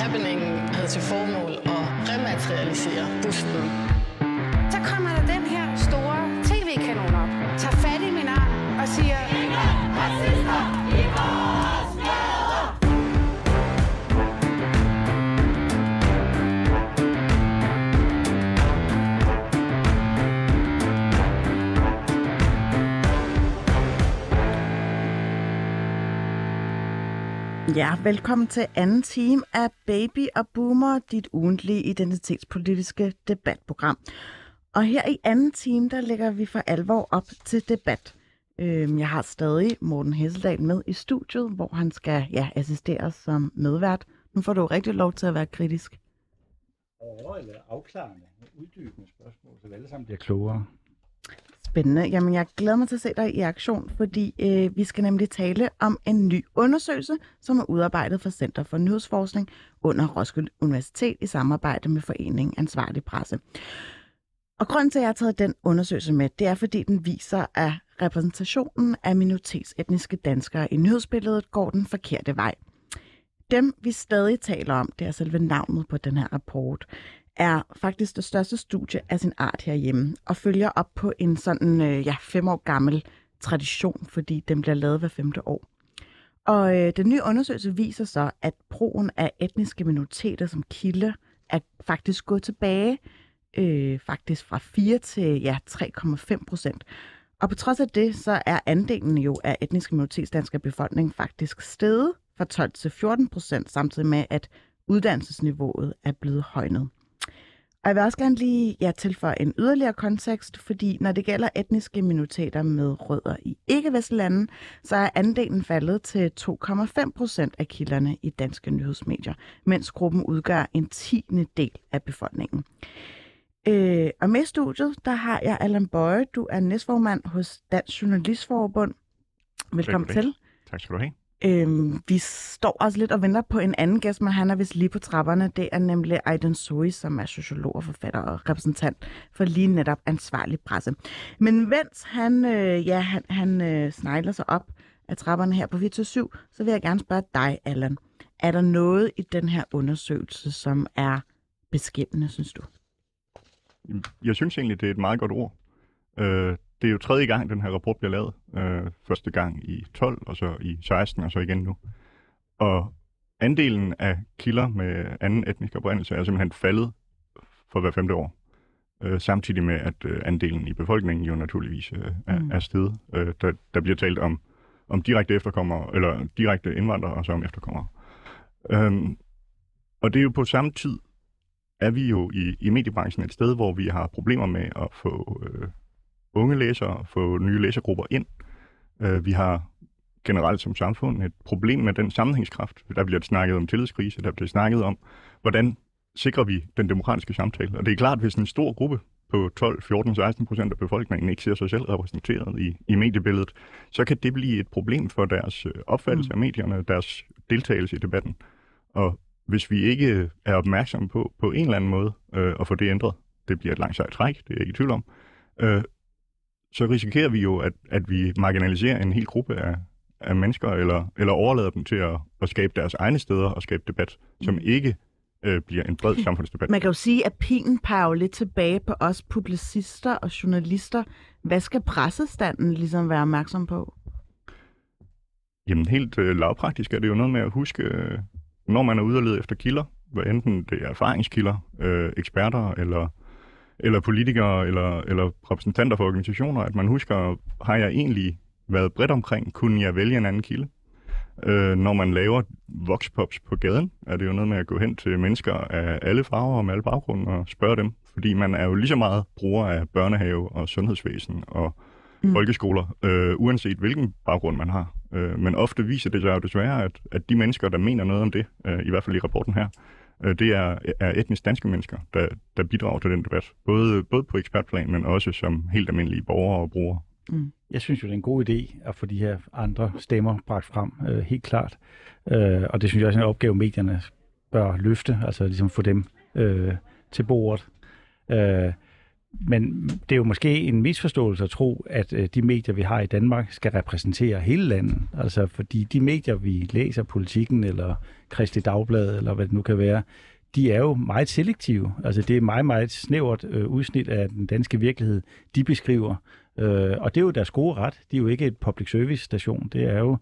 Happeningen havde til formål at rematerialisere busten. Så kommer der den her store tv-kanon op, tager fat i min arm og siger: Ingen racister i vores gader! Ja, velkommen til anden time af Baby og Boomer, dit ugentlige identitetspolitiske debatprogram. Og her i anden time, der lægger vi for alvor op til debat. Jeg har stadig Morten Hesseldahl med i studiet, hvor han skal assisteres som medvært. Nu får du rigtig lov til at være kritisk. Eller afklarende, uddybende spørgsmål, så vi alle sammen bliver klogere. Spændende. Jamen, jeg glæder mig til at se dig i aktion, fordi vi skal nemlig tale om en ny undersøgelse, som er udarbejdet fra Center for Nyhedsforskning under Roskilde Universitet i samarbejde med Foreningen Ansvarlige Presse. Og grunden til, at jeg har taget den undersøgelse med, det er, fordi den viser, at repræsentationen af minoritetsetniske danskere i nyhedsbilledet går den forkerte vej. Dem, vi stadig taler om, det er selve navnet på den her rapport, er faktisk det største studie af sin art herhjemme, og følger op på en sådan 5 år gammel tradition, fordi den bliver lavet hver 5. år. Og den nye undersøgelse viser så, at brugen af etniske minoriteter som kilde er faktisk gået tilbage, faktisk fra 4 til 3,5%. Og på trods af det, så er andelen jo af etniske minoritetsdanskere i befolkningen faktisk steget fra 12 til 14%, samtidig med, at uddannelsesniveauet er blevet højnet. Og jeg vil også gerne lige tilføje en yderligere kontekst, fordi når det gælder etniske minoriteter med rødder i ikke-vestlande, så er andelen faldet til 2,5% af kilderne i danske nyhedsmedier, mens gruppen udgør en 10. del af befolkningen. Og med studiet, der har jeg Allan Bøje. Du er næstformand hos Dansk Journalistforbund. Velkommen til. Tak skal du have. Vi står også lidt og venter på en anden gæst, men han er vist lige på trapperne. Det er nemlig Aydin Soei, som er sociolog og forfatter og repræsentant for lige netop Ansvarlig Presse. Men mens han snegler sig op af trapperne her på 4-7, så vil jeg gerne spørge dig, Allan. Er der noget i den her undersøgelse, som er beskæmmende, synes du? Jeg synes egentlig, det er et meget godt ord. Det er jo 3. gang, den her rapport bliver lavet. Første gang i 12, og så i 16, og så igen nu. Og andelen af kilder med anden etnisk oprindelse er simpelthen faldet for hver 5. år. Samtidig med, at andelen i befolkningen jo naturligvis er steget. Der bliver talt om direkte efterkommere, eller direkte indvandrere, og så om efterkommere. Og det er jo på samme tid, er vi jo i mediebranchen et sted, hvor vi har problemer med at få unge læsere, få nye læsergrupper ind. Vi har generelt som samfund et problem med den sammenhængskraft. Der bliver snakket om tillidskrise, der bliver snakket om, hvordan sikrer vi den demokratiske samtale. Og det er klart, hvis en stor gruppe på 12-14-16% af befolkningen ikke ser sig selv repræsenteret i mediebilledet, så kan det blive et problem for deres opfattelse af medierne, deres deltagelse i debatten. Og hvis vi ikke er opmærksomme på en eller anden måde at få det ændret, det bliver et langt sejt træk, det er jeg ikke i tvivl om, så risikerer vi jo, at vi marginaliserer en hel gruppe af mennesker, eller overlader dem til at skabe deres egne steder og skabe debat, som ikke bliver en bred samfundsdebat. Man kan jo sige, at pinen peger lidt tilbage på os publicister og journalister. Hvad skal pressestanden ligesom være opmærksom på? Jamen helt lavpraktisk er det jo noget med at huske, når man er ude og lede efter kilder, hvad enten det er erfaringskilder, eksperter eller politikere, eller repræsentanter for organisationer, at man husker, har jeg egentlig været bredt omkring, kunne jeg vælge en anden kilde? Når man laver voxpops på gaden, er det jo noget med at gå hen til mennesker af alle farver og med alle baggrunde og spørge dem, fordi man er jo lige så meget bruger af børnehave og sundhedsvæsen og folkeskoler, uanset hvilken baggrund man har. Men ofte viser det sig jo desværre, at de mennesker, der mener noget om det, i hvert fald i rapporten her, det er etnisk danske mennesker, der bidrager til den debat. Både på ekspertplan, men også som helt almindelige borgere og brugere. Jeg synes jo, det er en god idé at få de her andre stemmer bragt frem, helt klart. Og det synes jeg også er en opgave, medierne bør løfte, altså ligesom få dem til bordet. Men det er jo måske en misforståelse at tro, at de medier, vi har i Danmark, skal repræsentere hele landet. Altså, fordi de medier, vi læser, Politiken eller Kristeligt Dagblad, eller hvad det nu kan være, de er jo meget selektive. Altså, det er meget, meget snævert udsnit af den danske virkelighed, de beskriver. Og det er jo deres gode ret. De er jo ikke et public service station. Det er jo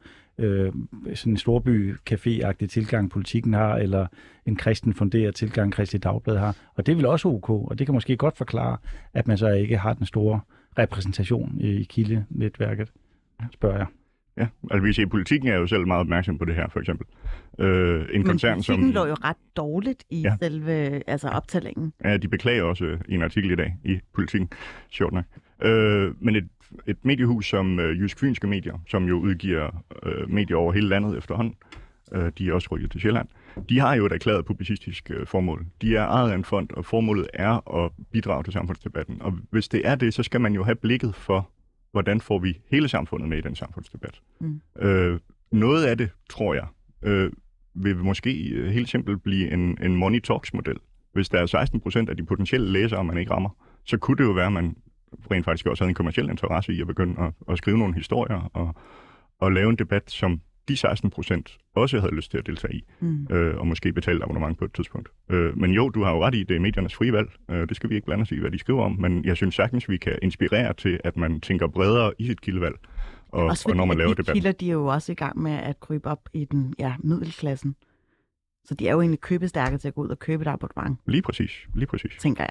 sådan en storby-café-agtig tilgang, Politiken har, eller en kristen funderet tilgang, Kristeligt Dagblad har. Og det er vel også ok, og det kan måske godt forklare, at man så ikke har den store repræsentation i kildenetværket, spørger jeg. Ja, altså vi ser, Politiken er jo selv meget opmærksom på det her, for eksempel. En koncern, som... Politiken lå jo ret dårligt i selve optællingen. Ja, de beklager også i en artikel i dag i Politiken, sjovt nok. Men et mediehus som Jysk-fynske medier, som jo udgiver medier over hele landet efterhånden, de er også rykket til Sjælland, de har jo et erklæret publicistisk formål. De er ejet af en fond, og formålet er at bidrage til samfundsdebatten. Og hvis det er det, så skal man jo have blikket for, hvordan får vi hele samfundet med i den samfundsdebat. Mm. Noget af det, tror jeg, vil måske helt simpelt blive en money talks-model. Hvis der er 16% af de potentielle læsere, man ikke rammer, så kunne det jo være, at man rent faktisk også havde en kommerciel interesse i at begynde at skrive nogle historier og lave en debat, som de 16% også havde lyst til at deltage i, og måske betale abonnement på et tidspunkt. Men jo, du har jo ret i, det er mediernes frie valg. Det skal vi ikke blande os i, hvad de skriver om, men jeg synes sagtens, vi kan inspirere til, at man tænker bredere i sit kildevalg, og når man laver debatten. Kilder, de er jo også i gang med at krybe op i den middelklassen. Så de er jo egentlig købestærke til at gå ud og købe et abonnement. Lige præcis. Tænker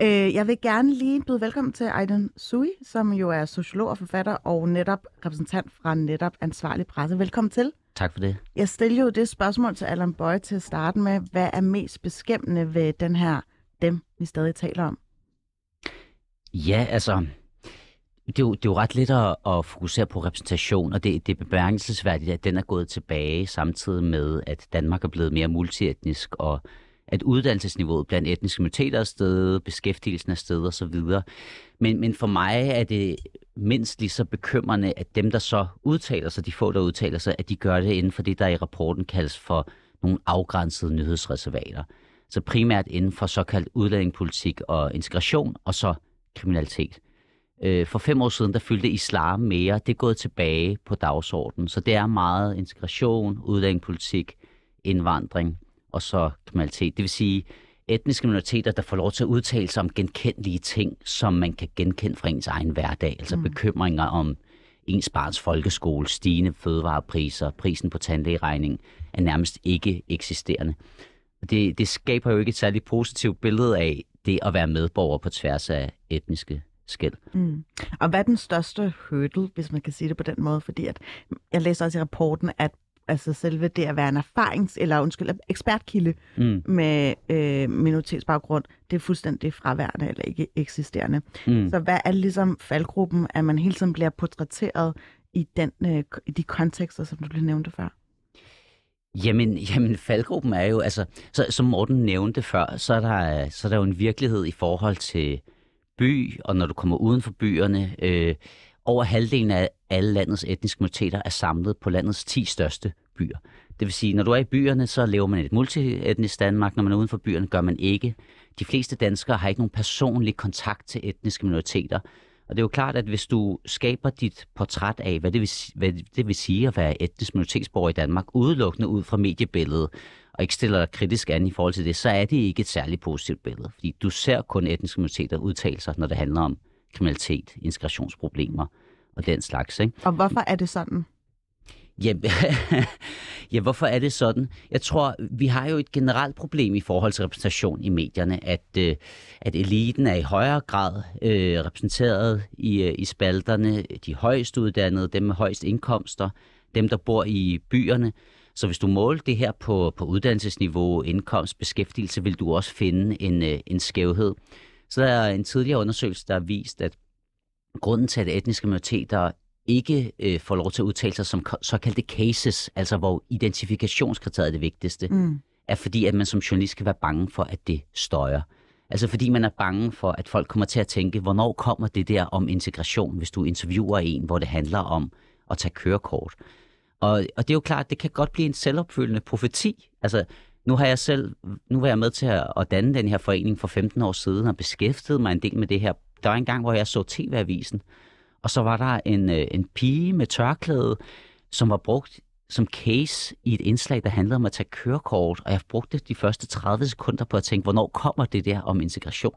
jeg. Jeg vil gerne lige byde velkommen til Aydin Soei, som jo er sociolog og forfatter og netop repræsentant fra netop Ansvarlig Presse. Velkommen til. Tak for det. Jeg stiller jo det spørgsmål til Allan Bøje til at starte med. Hvad er mest beskæmmende ved den her, vi stadig taler om? Ja, altså... Det er jo ret lidt at fokusere på repræsentation, og det er bemærkelsesværdigt, at den er gået tilbage samtidig med, at Danmark er blevet mere multietnisk, og at uddannelsesniveauet blandt etniske minoriteter er steget, beskæftigelsen er steget osv. Men for mig er det mindst lige så bekymrende, at dem, der så udtaler sig, de få, der udtaler sig, at de gør det inden for det, der i rapporten kaldes for nogle afgrænsede nyhedsreservater. Så primært inden for såkaldt udlændingepolitik og integration, og så kriminalitet. For 5 år siden, der fyldte islam mere. Det er gået tilbage på dagsordenen. Så det er meget integration, udlændingepolitik, indvandring og så kriminalitet. Det vil sige etniske minoriteter, der får lov til at udtale sig om genkendelige ting, som man kan genkende fra ens egen hverdag. Altså bekymringer om ens barns folkeskole, stigende fødevarepriser, prisen på tandlægeregning er nærmest ikke eksisterende. Det skaber jo ikke et særligt positivt billede af det at være medborger på tværs af etniske skæld. Mm. Og hvad er den største hurdle, hvis man kan sige det på den måde? Fordi at, jeg læste også i rapporten, at altså selve det at være en ekspertkilde med minoritetsbaggrund, det er fuldstændig fraværende eller ikke eksisterende. Mm. Så hvad er ligesom faldgruppen, at man hele tiden bliver portrætteret i de kontekster, som du lige nævnte før? Jamen, faldgruppen er jo, altså, som Morten nævnte før, så er der jo en virkelighed i forhold til by, og når du kommer uden for byerne, over halvdelen af alle landets etniske minoriteter er samlet på landets 10 største byer. Det vil sige, når du er i byerne, så lever man et multietnisk Danmark. Når man er uden for byerne, gør man ikke. De fleste danskere har ikke nogen personlig kontakt til etniske minoriteter. Og det er jo klart, at hvis du skaber dit portræt af, hvad det vil sige at være etnisk minoritetsborger i Danmark, udelukkende ud fra mediebilledet, og ikke stiller dig kritisk an i forhold til det, så er det ikke et særligt positivt billede. Fordi du ser kun etniske minoriteter udtale sig, når det handler om kriminalitet, integrationsproblemer og den slags. Ikke? Og hvorfor er det sådan? Ja, hvorfor er det sådan? Jeg tror, vi har jo et generelt problem i forhold til repræsentation i medierne, at eliten er i højere grad repræsenteret i spalterne, de højst uddannede, dem med højst indkomster, dem, der bor i byerne. Så hvis du måler det her på uddannelsesniveau, indkomst, beskæftigelse, vil du også finde en skævhed. Så der er en tidligere undersøgelse, der har vist, at grunden til, at etniske minoriteter ikke får lov til at udtale sig som såkaldte cases, altså hvor identifikationskriteriet er det vigtigste, er fordi, at man som journalist kan være bange for, at det støjer. Altså fordi man er bange for, at folk kommer til at tænke, hvornår kommer det der om integration, hvis du interviewer en, hvor det handler om at tage kørekort. Og det er jo klart, at det kan godt blive en selvopfyldende profeti. Altså, Nu var jeg med til at danne den her forening for 15 år siden og beskæftigede mig en del med det her. Der var en gang, hvor jeg så TV-avisen, og så var der en pige med tørklæde, som var brugt som case i et indslag, der handlede om at tage kørekort, og jeg brugte de første 30 sekunder på at tænke, hvornår kommer det der om integration?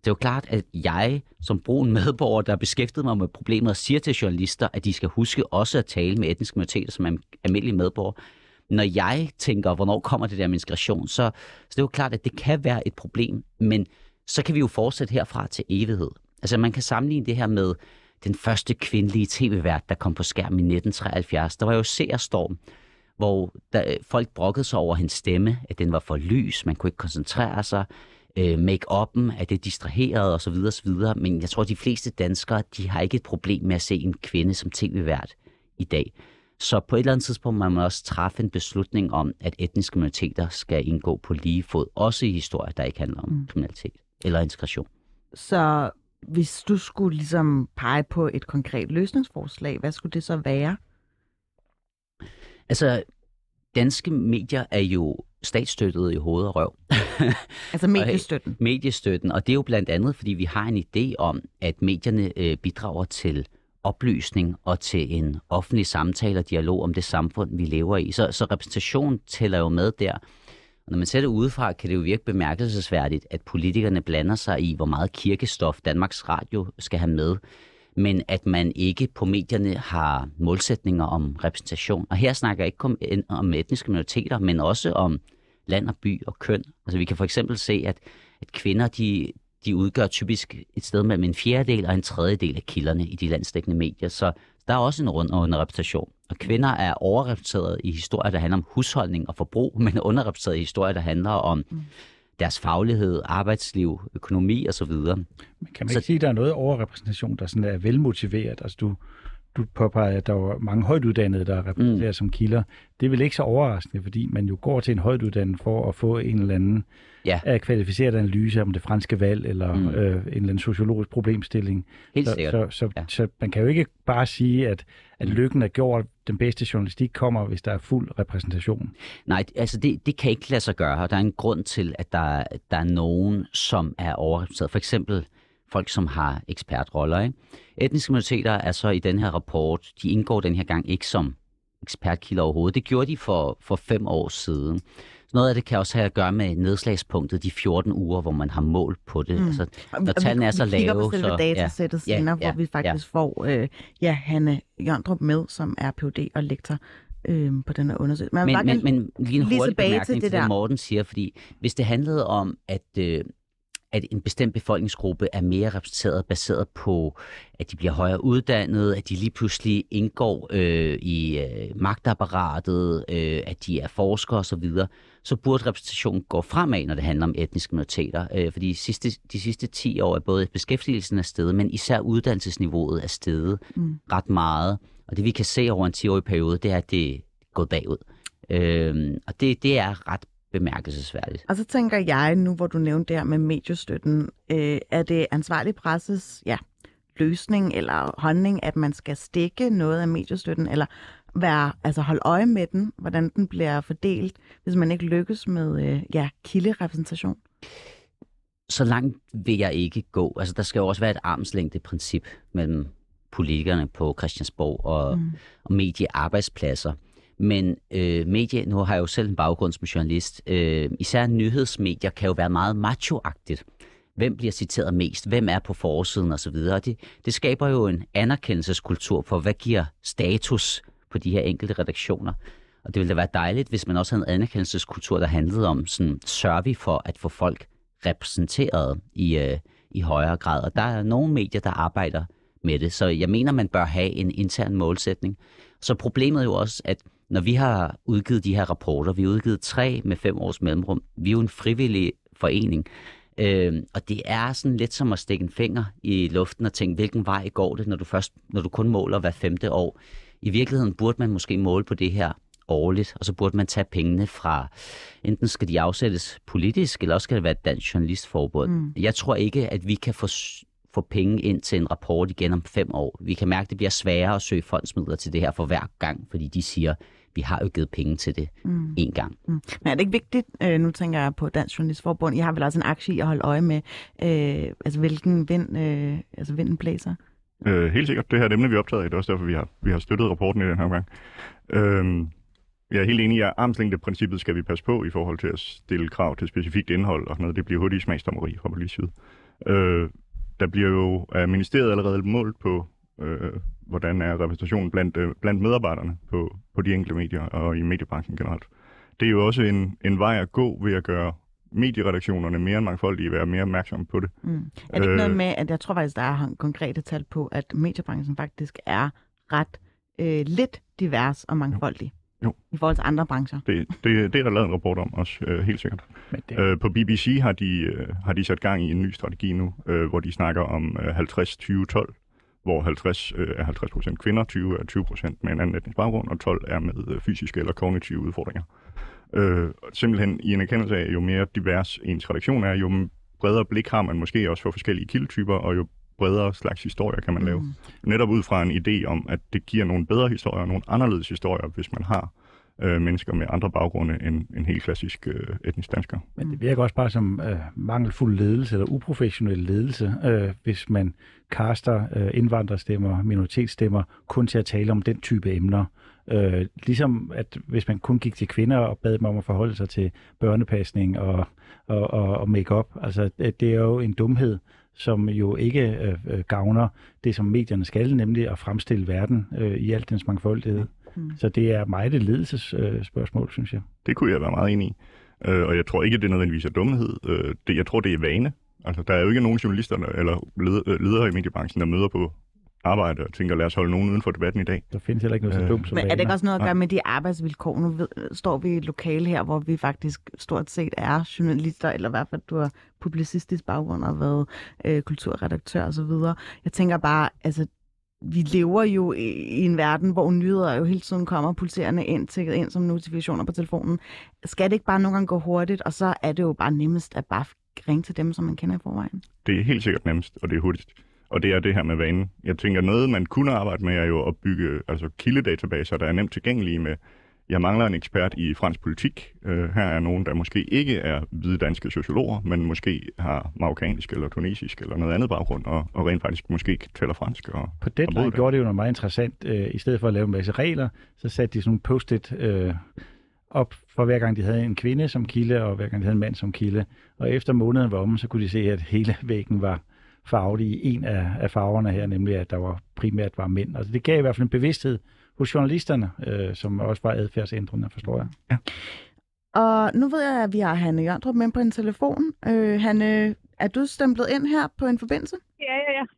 Det er jo klart, at jeg som brun medborger, der beskæftigede mig med problemet, siger til journalister, at de skal huske også at tale med etniske minoriteter som almindelige medborgere. Når jeg tænker, hvornår kommer det der om integration, så det er jo klart, at det kan være et problem, men så kan vi jo fortsætte herfra til evighed. Altså man kan sammenligne det her med den første kvindelige tv-vært, der kom på skærmen i 1973. Der var jo seerstorm, hvor folk brokkede sig over hendes stemme, at den var for lys, man kunne ikke koncentrere sig, make-up'en, at det distraherede osv. osv. Men jeg tror, at de fleste danskere, de har ikke et problem med at se en kvinde som tv-vært i dag. Så på et eller andet tidspunkt må man også træffe en beslutning om, at etniske minoriteter skal indgå på lige fod, også i historier, der ikke handler om kriminalitet eller integration. Så hvis du skulle ligesom pege på et konkret løsningsforslag, hvad skulle det så være? Altså, danske medier er jo statsstøttede i hoved og røv. Altså mediestøtten. Mediestøtten, og det er jo blandt andet, fordi vi har en idé om, at medierne bidrager til oplysning og til en offentlig samtale og dialog om det samfund, vi lever i. Så repræsentation tæller jo med der. Og når man ser det udefra, kan det jo virke bemærkelsesværdigt, at politikerne blander sig i, hvor meget kirkestof Danmarks Radio skal have med, men at man ikke på medierne har målsætninger om repræsentation. Og her snakker jeg ikke om etniske minoriteter, men også om land og by og køn. Altså vi kan for eksempel se, at kvinder de udgør typisk et sted mellem 1/4 og 1/3 af kilderne i de landsdækkende medier, så der er også en underrepræsentation. Og kvinder er overrepræsenteret i historier, der handler om husholdning og forbrug, men underrepræsenteret i historier, der handler om deres faglighed, arbejdsliv, økonomi osv. Men kan man ikke sige, at der er noget overrepræsentation, der sådan er velmotiveret? Altså du påpeger, at der er mange højtuddannede, der repræsenterer som kilder. Det er vel ikke så overraskende, fordi man jo går til en højtuddannet for at få en eller anden kvalificeret analyse om det franske valg, eller en eller anden sociologisk problemstilling. Helt sikkert. Så man kan jo ikke bare sige, at lykken er gjort, den bedste journalistik kommer, hvis der er fuld repræsentation. Nej, altså det kan ikke lade sig gøre, og der er en grund til, at der er nogen, som er overrepræsenteret. For eksempel folk, som har ekspertroller. Ikke? Etniske minoriteter er så i den her rapport, de indgår den her gang ikke som ekspertkilder overhovedet. Det gjorde de for 5 år siden. Noget af det kan også have at gøre med nedslagspunktet, de 14 uger, hvor man har målt på det. Altså, når tallene er så lave. Vi kigger på selve datasættet senere, hvor vi faktisk får Hanne Jørndrup med, som er PhD og lektor på den her undersøgelse. Men lige en hurtig bemærkning til det Morten siger, fordi hvis det handlede om, at en bestemt befolkningsgruppe er mere repræsenteret baseret på, at de bliver højere uddannede, at de lige pludselig indgår i magtapparatet, at de er forskere osv., så burde repræsentationen gå fremad, når det handler om etniske minoriteter. Fordi de sidste 10 år er både beskæftigelsen er steget, men især uddannelsesniveauet er steget ret meget. Og det vi kan se over en 10-årig periode, det er, at det er gået bagud. Og det er ret bemærkelsesværdigt. Og så tænker jeg, nu hvor du nævnte det her med mediestøtten, er det ansvarlig presses løsning eller holdning, at man skal stikke noget af mediestøtten, eller holde øje med den, hvordan den bliver fordelt, hvis man ikke lykkes med kilderepræsentation? Så langt vil jeg ikke gå. Altså, der skal jo også være et armslængdeprincip mellem politikerne på Christiansborg og mediearbejdspladser. Men nu har jeg jo selv en baggrund som journalist. Især nyhedsmedier kan jo være meget macho-agtigt. Hvem bliver citeret mest? Hvem er på forsiden osv.? Det skaber jo en anerkendelseskultur for, hvad giver status på de her enkelte redaktioner. Og det ville da være dejligt, hvis man også havde en anerkendelseskultur, der handlede om, sådan sørger vi for at få folk repræsenteret i højere grad. Og der er nogle medier, der arbejder med det. Så jeg mener, man bør have en intern målsætning. Så problemet er jo også, at når vi har udgivet de her rapporter, vi har udgivet 3 med 5 års mellemrum, vi er jo en frivillig forening, og det er sådan lidt som at stikke en finger i luften og tænke, hvilken vej går det, når du kun måler hver 5. år. I virkeligheden burde man måske måle på det her årligt, og så burde man tage pengene fra, enten skal de afsættes politisk, eller også skal det være Dansk Journalistforbund. Jeg tror ikke, at vi kan få få penge ind til en rapport igen om 5 år. Vi kan mærke, at det bliver sværere at søge fondsmidler til det her for hver gang, fordi de siger, vi har jo givet penge til det en gang. Men er det ikke vigtigt, nu tænker jeg på Dansk Journalistforbund, I har vel også en aktie i at holde øje med, altså hvilken vind, altså vinden blæser? Helt sikkert. Det her emne, vi er optaget af, det er også derfor, vi har støttet rapporten i den her omgang. Jeg er helt enig i, at armslængdeprincippet skal vi passe på i forhold til at stille krav til specifikt indhold og sådan noget. Det bliver hurtigt smagsdommeri fra politisk side. Der bliver jo af ministeriet allerede målt på, hvordan er repræsentationen blandt medarbejderne på de enkelte medier og i mediebranchen generelt. Det er jo også en vej at gå ved at gøre medieredaktionerne mere mangfoldige, være mere opmærksomme på det. Er det ikke noget med, at jeg tror faktisk, der er konkrete tal på, at mediebranchen faktisk er ret lidt divers og mangfoldig? Jo. I forhold til andre brancher. Det er der lavet en rapport om også, helt sikkert. På BBC har de sat gang i en ny strategi nu, hvor de snakker om 50-20-12, hvor 50 er 50% kvinder, 20 er 20% med en anden etnisk baggrund, og 12 er med fysiske eller kognitive udfordringer. Simpelthen i en erkendelse af, jo mere divers ens redaktion er, jo bredere blik har man måske også for forskellige kildetyper, og jo bredere slags historier kan man lave. Netop ud fra en idé om, at det giver nogle bedre historier, nogle anderledes historier, hvis man har mennesker med andre baggrunde end en helt klassisk etnisk dansker. Men det virker også bare som mangelfuld ledelse eller uprofessionel ledelse, hvis man kaster indvandrerstemmer, minoritetsstemmer kun til at tale om den type emner. Ligesom at hvis man kun gik til kvinder og bad dem om at forholde sig til børnepasning og make-up, altså det er jo en dumhed, som jo ikke gavner det, som medierne skal, nemlig at fremstille verden i al dens mangfoldighed. Så det er meget et ledelsesspørgsmål, synes jeg. Det kunne jeg være meget enig i. Og jeg tror ikke, at det nødvendigvis er dumhed. Jeg tror, det er vane. Altså, der er jo ikke nogen journalister eller ledere i mediebranchen, der møder på arbejde og tænker, lad os holde nogen uden for debatten i dag. Der findes heller ikke noget så dumt som. Men er det ikke også noget at gøre med de arbejdsvilkår? Nu står vi i et lokale her, hvor vi faktisk stort set er journalister, eller i hvert fald du har publicistisk baggrund og været kulturredaktør og så videre. Jeg tænker bare, altså vi lever jo i en verden, hvor nyheder jo hele tiden kommer pulserende ind, tækket ind som notifikationer på telefonen. Skal det ikke bare nogle gange gå hurtigt, og så er det jo bare nemmest at bare ringe til dem, som man kender i forvejen? Det er helt sikkert nemmest, og det er hurtigst. Og det er det her med vanen. Jeg tænker, noget man kunne arbejde med er jo at bygge altså kildedatabaser, der er nemt tilgængelige med. Jeg mangler en ekspert i fransk politik. Her er nogen, der måske ikke er hvide danske sociologer, men måske har marokkansk eller tunesisk eller noget andet baggrund, og rent faktisk måske taler fransk. På den måde gjorde det jo noget meget interessant. I stedet for at lave en masse regler, så satte de sådan nogle post-it op for hver gang de havde en kvinde som kilde, og hver gang de havde en mand som kilde. Og efter måneden var omme, så kunne de se, at hele væggen var farvet i en af farverne her, nemlig at der primært var mænd. Altså det gav i hvert fald en bevidsthed hos journalisterne, som også var adfærdsændrende, forstår jeg. Ja. Og nu ved jeg, at vi har Hanne Jørndrup med på en telefon. Hanne, er du stemplet ind her på en forbindelse? Ja.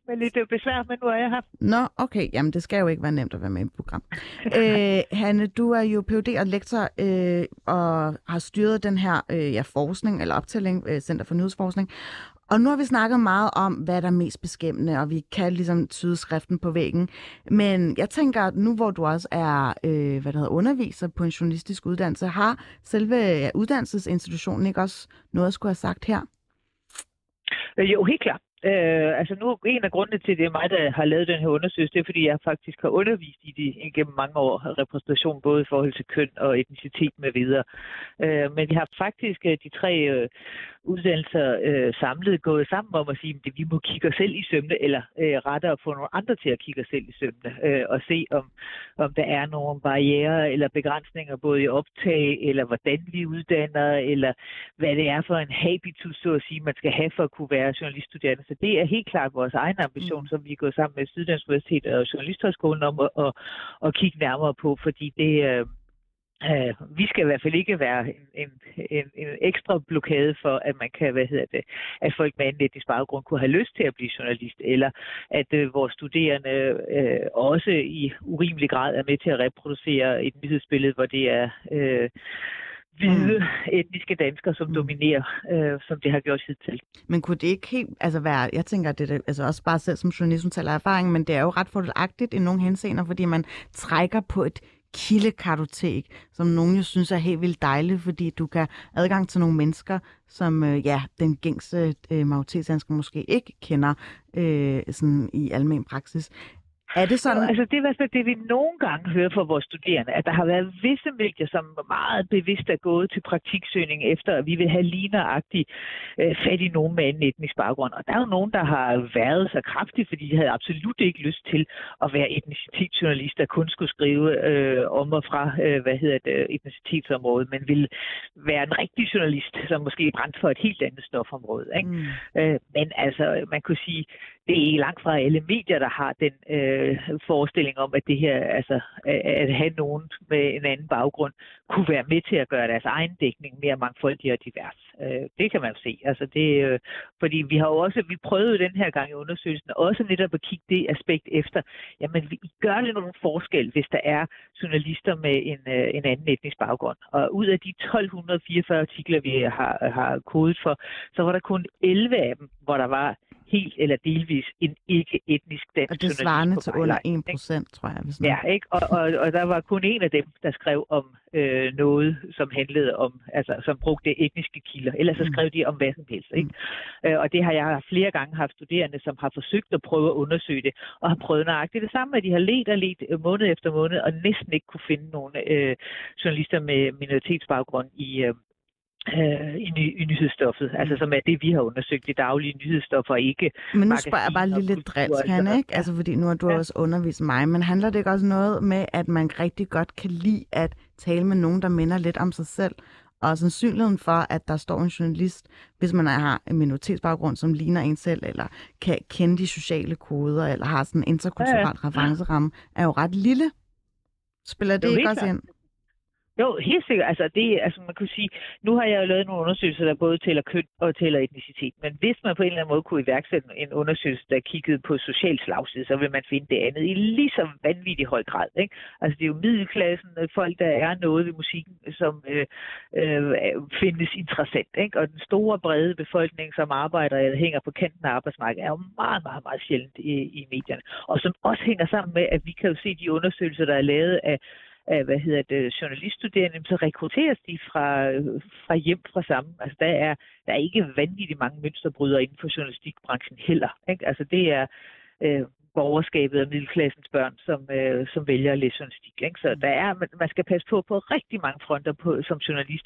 Med lidt besvær, men nu er jeg her. Nå, okay. Jamen, det skal jo ikke være nemt at være med i et program. Hanne, du er jo Ph.D. og lektor og har styret den her forskning eller optælling, Center for Nyhedsforskning. Og nu har vi snakket meget om, hvad der er mest beskæmmende, og vi kan ligesom tyde skriften på væggen. Men jeg tænker, at nu hvor du også er underviser på en journalistisk uddannelse, har selve uddannelsesinstitutionen ikke også noget at skulle have sagt her? Jo, helt klart. Nu en af grundene til, at det er mig, der har lavet den her undersøgelse, det er, fordi jeg faktisk har undervist i det gennem mange år, repræsentation både i forhold til køn og etnicitet med videre. Men vi har faktisk de tre uddannelser samlet gået sammen om at sige, at vi må kigge os selv i sømmene, eller rettere få nogle andre til at kigge os selv i sømmene, og se om der er nogle barrierer eller begrænsninger både i optag, eller hvordan vi uddanner, eller hvad det er for en habitus, så at sige, man skal have for at kunne være journaliststuderende. Så det er helt klart vores egen ambition, som vi er gået sammen med Syddansk Universitet og Journalisthøjskolen om at kigge nærmere på, fordi det vi skal i hvert fald ikke være en ekstra blokade for, at man kan, at folk med anden etnisk baggrund kunne have lyst til at blive journalist, eller at vores studerende også i urimelig grad er med til at reproducere et nyhedsbillede, hvor det er hvide etniske danskere, som dominerer, som det har gjort hidtil. Men kunne det ikke helt være, jeg tænker, at det er også bare selv som journalist, som taler erfaring, men det er jo ret fordelagtigt i nogle henseender, fordi man trækker på et kildekartotek, som nogen jo synes er helt vildt dejligt, fordi du kan adgang til nogle mennesker, som den gængse majoritetsdansker måske ikke kender sådan i almen praksis. Er det sådan? Altså det er i hvert fald det, vi nogle gange hører fra vores studerende, at der har været visse medier, som meget bevidst er gået til praktiksøgning efter, at vi vil have ligneragtigt fat i nogen med en etnisk baggrund. Og der er jo nogen, der har været så kraftigt, fordi de havde absolut ikke lyst til at være etnicitetsjournalist, der kun skulle skrive om og fra etnicitetsområdet, men ville være en rigtig journalist, som måske brændte for et helt andet stofområde. Ikke? Mm. Men altså, man kunne sige, det er ikke langt fra alle medier, der har den forestilling om, at det her, altså at have nogen med en anden baggrund, kunne være med til at gøre deres egen dækning mere mangfoldig og divers. Det kan man jo se. Altså det, fordi vi har jo også, vi prøvede den her gang i undersøgelsen også netop at kigge det aspekt efter. Jamen, vi gør det nogen forskel, hvis der er journalister med en anden etnisk baggrund. Og ud af de 1244 artikler, vi har kodet for, så var der kun 11 af dem, hvor der var helt eller delvis en ikke-etnisk dansk journalist. Og det svarende til under 1%, tror jeg. Ja, ikke? Og der var kun en af dem, der skrev om noget, som handlede om, altså som brugte etniske kilder. Ellers så skrev de om hvad som helst. Ikke? Mm. Og det har jeg flere gange haft studerende, som har forsøgt at prøve at undersøge det, og har prøvet nøjagtigt det samme, at de har ledt måned efter måned, og næsten ikke kunne finde nogen journalister med minoritetsbaggrund i nyhedsstoffet, altså som er det, vi har undersøgt, det daglige nyhedsstoffer, ikke. Men nu spørger jeg bare lige lidt drilsk, Hanne, ikke? Altså fordi nu har du også undervist mig, men handler det ikke også noget med, at man rigtig godt kan lide at tale med nogen, der minder lidt om sig selv, og sandsynligheden for, at der står en journalist, hvis man har en minoritetsbaggrund, som ligner en selv, eller kan kende de sociale koder, eller har sådan en interkulturel referenceramme, er jo ret lille. Spiller det ikke også ind? Jo, helt sikkert. Altså man kunne sige, nu har jeg jo lavet nogle undersøgelser, der både tæller køn og tæller etnicitet. Men hvis man på en eller anden måde kunne iværksætte en undersøgelse, der kiggede på social slagside, så vil man finde det andet i lige så vanvittig høj grad. Ikke? Altså det er jo middelklassen, folk der er noget ved musikken, som findes interessant. Ikke? Og den store brede befolkning, som arbejder eller hænger på kanten af arbejdsmarkedet, er jo meget, meget, meget sjældent i medierne. Og som også hænger sammen med, at vi kan jo se de undersøgelser, der er lavet af journaliststuderende, så rekrutteres de fra hjem fra sammen. Altså der er ikke vanvittigt mange mønsterbrydere inden for journalistikbranchen heller. Ikke? Altså det er borgerskabet og middelklassens børn, som vælger at læse journalistik. Ikke? Så der er, man skal passe på rigtig mange fronter som journalist,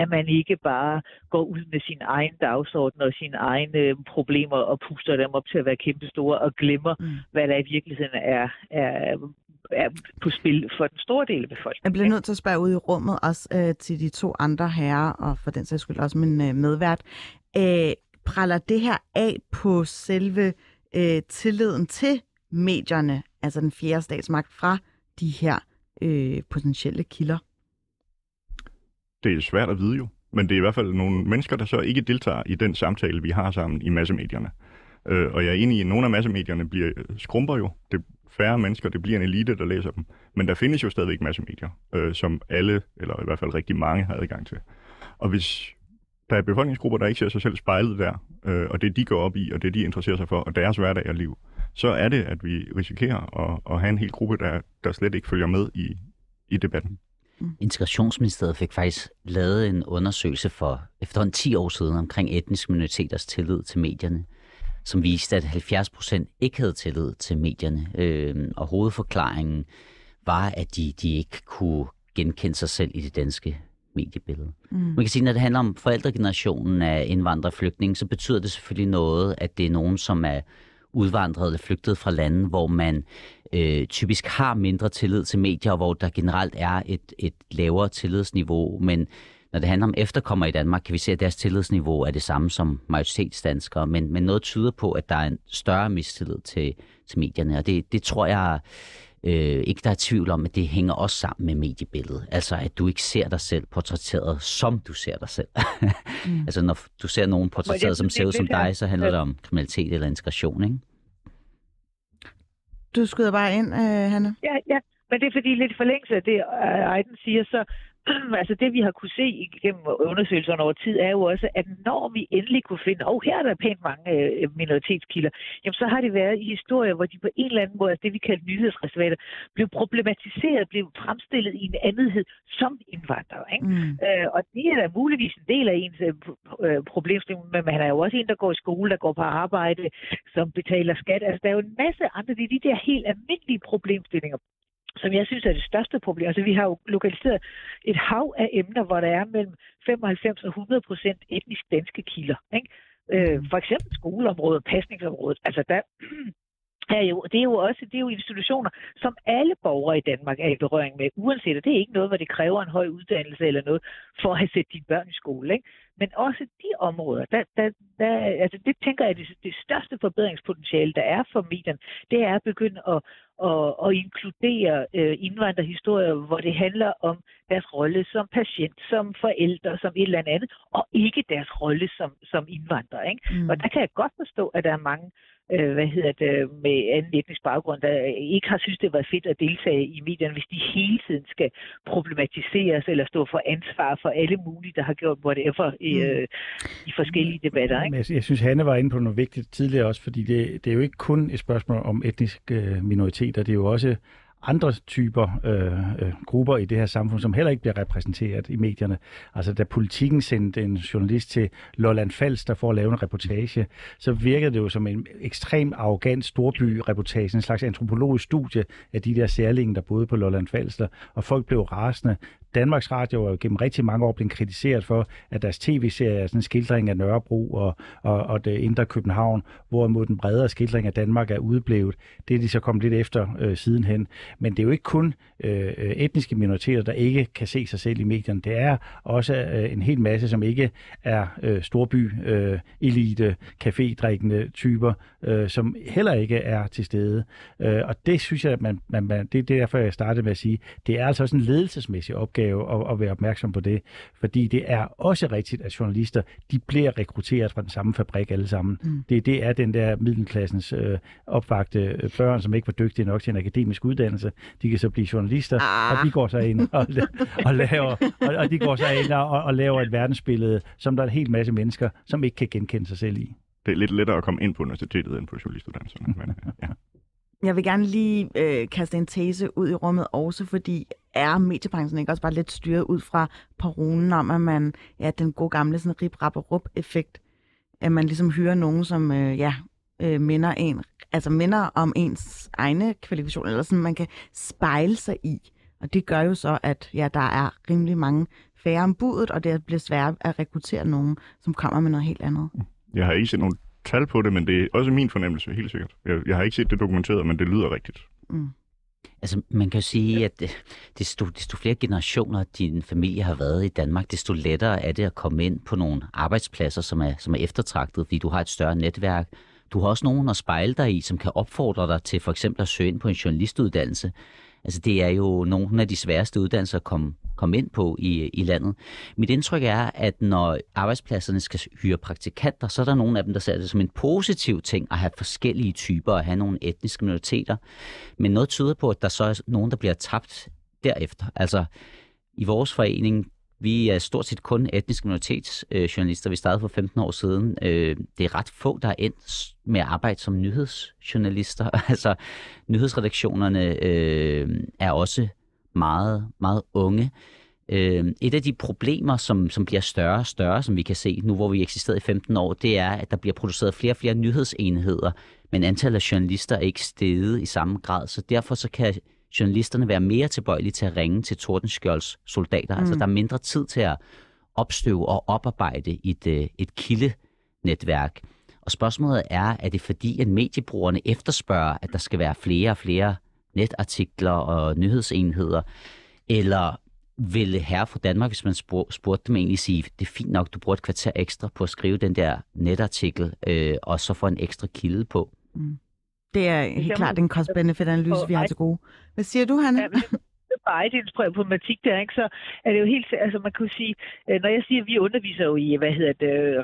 at man ikke bare går ud med sin egen dagsorden og sine egne problemer og puster dem op til at være kæmpestore og glemmer, hvad der i virkeligheden er på spil for den store del af befolkningen. Jeg bliver nødt til at spørge ud i rummet også til de to andre herrer, og for den sags skyld også min medvært. Praller det her af på selve tilliden til medierne, altså den fjerde statsmagt, fra de her potentielle kilder? Det er svært at vide jo, men det er i hvert fald nogle mennesker, der så ikke deltager i den samtale, vi har sammen i massemedierne. Og jeg er enig i, at nogle af massemedierne skrumper jo. Det færre mennesker, det bliver en elite, der læser dem. Men der findes jo stadigvæk massemedier, som alle, eller i hvert fald rigtig mange, har adgang til. Og hvis der er befolkningsgrupper, der ikke ser sig selv spejlet der, og det de går op i, og det de interesserer sig for, og deres hverdag og liv, så er det, at vi risikerer at have en hel gruppe, der slet ikke følger med i debatten. Integrationsministeriet fik faktisk lavet en undersøgelse for efterhånden 10 år siden omkring etniske minoriteters tillid til medierne, som viste, at 70% ikke havde tillid til medierne. Og hovedforklaringen var, at de ikke kunne genkende sig selv i det danske mediebillede. Mm. Man kan sige, at når det handler om forældregenerationen af indvandrere og flygtninge, så betyder det selvfølgelig noget, at det er nogen, som er udvandret eller flygtet fra lande, hvor man typisk har mindre tillid til medier, og hvor der generelt er et lavere tillidsniveau, men når det handler om efterkommere i Danmark, kan vi se, at deres tillidsniveau er det samme som majoritetsdanskere, men noget tyder på, at der er en større mistillid til medierne, og det tror jeg ikke, der er tvivl om, at det hænger også sammen med mediebilledet. Altså, at du ikke ser dig selv portrætteret, som du ser dig selv. Mm. Altså, når du ser nogen portrætteret, som ser ud som dig, så handler det om kriminalitet eller integration, ikke? Du skyder bare ind, Hanne. Ja, men det er fordi lidt forlængelse af det, Aydin siger, så altså det, vi har kunne se igennem undersøgelserne over tid, er jo også, at når vi endelig kunne finde, og her er der pænt mange minoritetskilder, jamen så har det været i historier, hvor de på en eller anden måde, altså det vi kaldte nyhedsreservater, blev problematiseret, blev fremstillet i en andenhed som indvandrere. Ikke? Og det er da muligvis en del af ens problemstilling, men man er jo også en, der går i skole, der går på arbejde, som betaler skat. Altså der er jo en masse andre, det er de der helt almindelige problemstillinger, som jeg synes er det største problem. Altså, vi har jo lokaliseret et hav af emner, hvor der er mellem 95 og 100% etnisk danske kilder. Ikke? For eksempel skoleområdet, pasningsområdet. Altså, der er jo, det er jo institutioner, som alle borgere i Danmark er i berøring med, uanset, og det er ikke noget, hvor det kræver en høj uddannelse eller noget, for at have set dine børn i skole. Ikke? Men også de områder, altså det tænker jeg, det største forbedringspotentiale, der er for medierne, det er at begynde at inkludere indvandrerhistorier, hvor det handler om deres rolle som patient, som forældre, som et eller andet, og ikke deres rolle som indvandrer. Ikke? Og der kan jeg godt forstå, at der er mange med anden etnisk baggrund, der ikke har synes, det var fedt at deltage i medierne, hvis de hele tiden skal problematiseres eller stå for ansvar for alle mulige, der har gjort whatever i forskellige debatter. Ikke? Jeg synes, Hanne var inde på noget vigtigt tidligere også, fordi det er jo ikke kun et spørgsmål om etniske minoriteter, det er jo også andre typer grupper i det her samfund, som heller ikke bliver repræsenteret i medierne. Altså da Politiken sendte en journalist til Lolland Falster for at lave en reportage, så virkede det jo som en ekstrem arrogant storbyreportage, en slags antropologisk studie af de der særlinge, der boede på Lolland Falster, og folk blev rasende. Danmarks Radio er jo gennem rigtig mange år blevet kritiseret for, at deres tv-serie er sådan en skildring af Nørrebro og det indre København, hvorimod den bredere skildring af Danmark er udeblevet. Det er de så kommet lidt efter sidenhen. Men det er jo ikke kun etniske minoriteter, der ikke kan se sig selv i medierne. Det er også en hel masse, som ikke er storby-elite, café-drikkende typer, som heller ikke er til stede. Og det synes jeg, at det er derfor, jeg startede med at sige, det er altså også en ledelsesmæssig opgave at være opmærksom på det. Fordi det er også rigtigt, at journalister, de bliver rekrutteret fra den samme fabrik alle sammen. Det er den der middelklassens opvagte børn, som ikke var dygtige nok til en akademisk uddannelse. De kan så blive journalister, og de går så ind og laver et verdensbillede, som der er en hel masse mennesker, som ikke kan genkende sig selv i. Det er lidt lettere at komme ind på universitetet end på journalistuddannelserne. Ja. Jeg vil gerne lige kaste en tese ud i rummet også, fordi er mediebranchen ikke også bare lidt styret ud fra parolen om, at man den gode gamle sådan rip-rap-rup-effekt, at man ligesom hyrer nogen, som minder om ens egne kvalifikationer, eller sådan, man kan spejle sig i. Og det gør jo så, at der er rimelig mange færre om budet, og det bliver svært at rekruttere nogen, som kommer med noget helt andet. Jeg har ikke set nogen tal på det, men det er også min fornemmelse, helt sikkert. Jeg har ikke set det dokumenteret, men det lyder rigtigt. Altså, man kan jo sige, at desto flere generationer din familie har været i Danmark, desto lettere er det at komme ind på nogle arbejdspladser, som er eftertragtet, fordi du har et større netværk. Du har også nogen at spejle dig i, som kan opfordre dig til for eksempel at søge ind på en journalistuddannelse. Altså det er jo nogle af de sværeste uddannelser at komme ind på i landet. Mit indtryk er, at når arbejdspladserne skal hyre praktikanter, så er der nogle af dem, der ser det som en positiv ting at have forskellige typer og have nogle etniske minoriteter. Men noget tyder på, at der så er nogen, der bliver tabt derefter. Altså i vores forening, vi er stort set kun etniske minoritetsjournalister. Vi startede for 15 år siden. Det er ret få, der er endt med at arbejde som nyhedsjournalister. Altså, nyhedsredaktionerne er også meget, meget unge. Et af de problemer, som bliver større og større, som vi kan se nu, hvor vi eksisterer i 15 år, det er, at der bliver produceret flere og flere nyhedsenheder, men antallet af journalister er ikke steget i samme grad, så derfor så kan journalisterne være mere tilbøjelige til at ringe til Tordenskjolds soldater. Altså, der er mindre tid til at opstøve og oparbejde et kildenetværk. Og spørgsmålet er det fordi, at mediebrugerne efterspørger, at der skal være flere og flere netartikler og nyhedsenheder? Eller ville herre fra Danmark, hvis man spurgte dem egentlig, sige, det er fint nok, du bruger et kvarter ekstra på at skrive den der netartikel, og så få en ekstra kilde på? Det er helt klart en cost-benefit-analyse, vi har til gode. Hvad siger du, Hanne? og Aydins problematik der, ikke? Så er det jo helt, altså man kan jo sige, når jeg siger, at vi underviser jo i,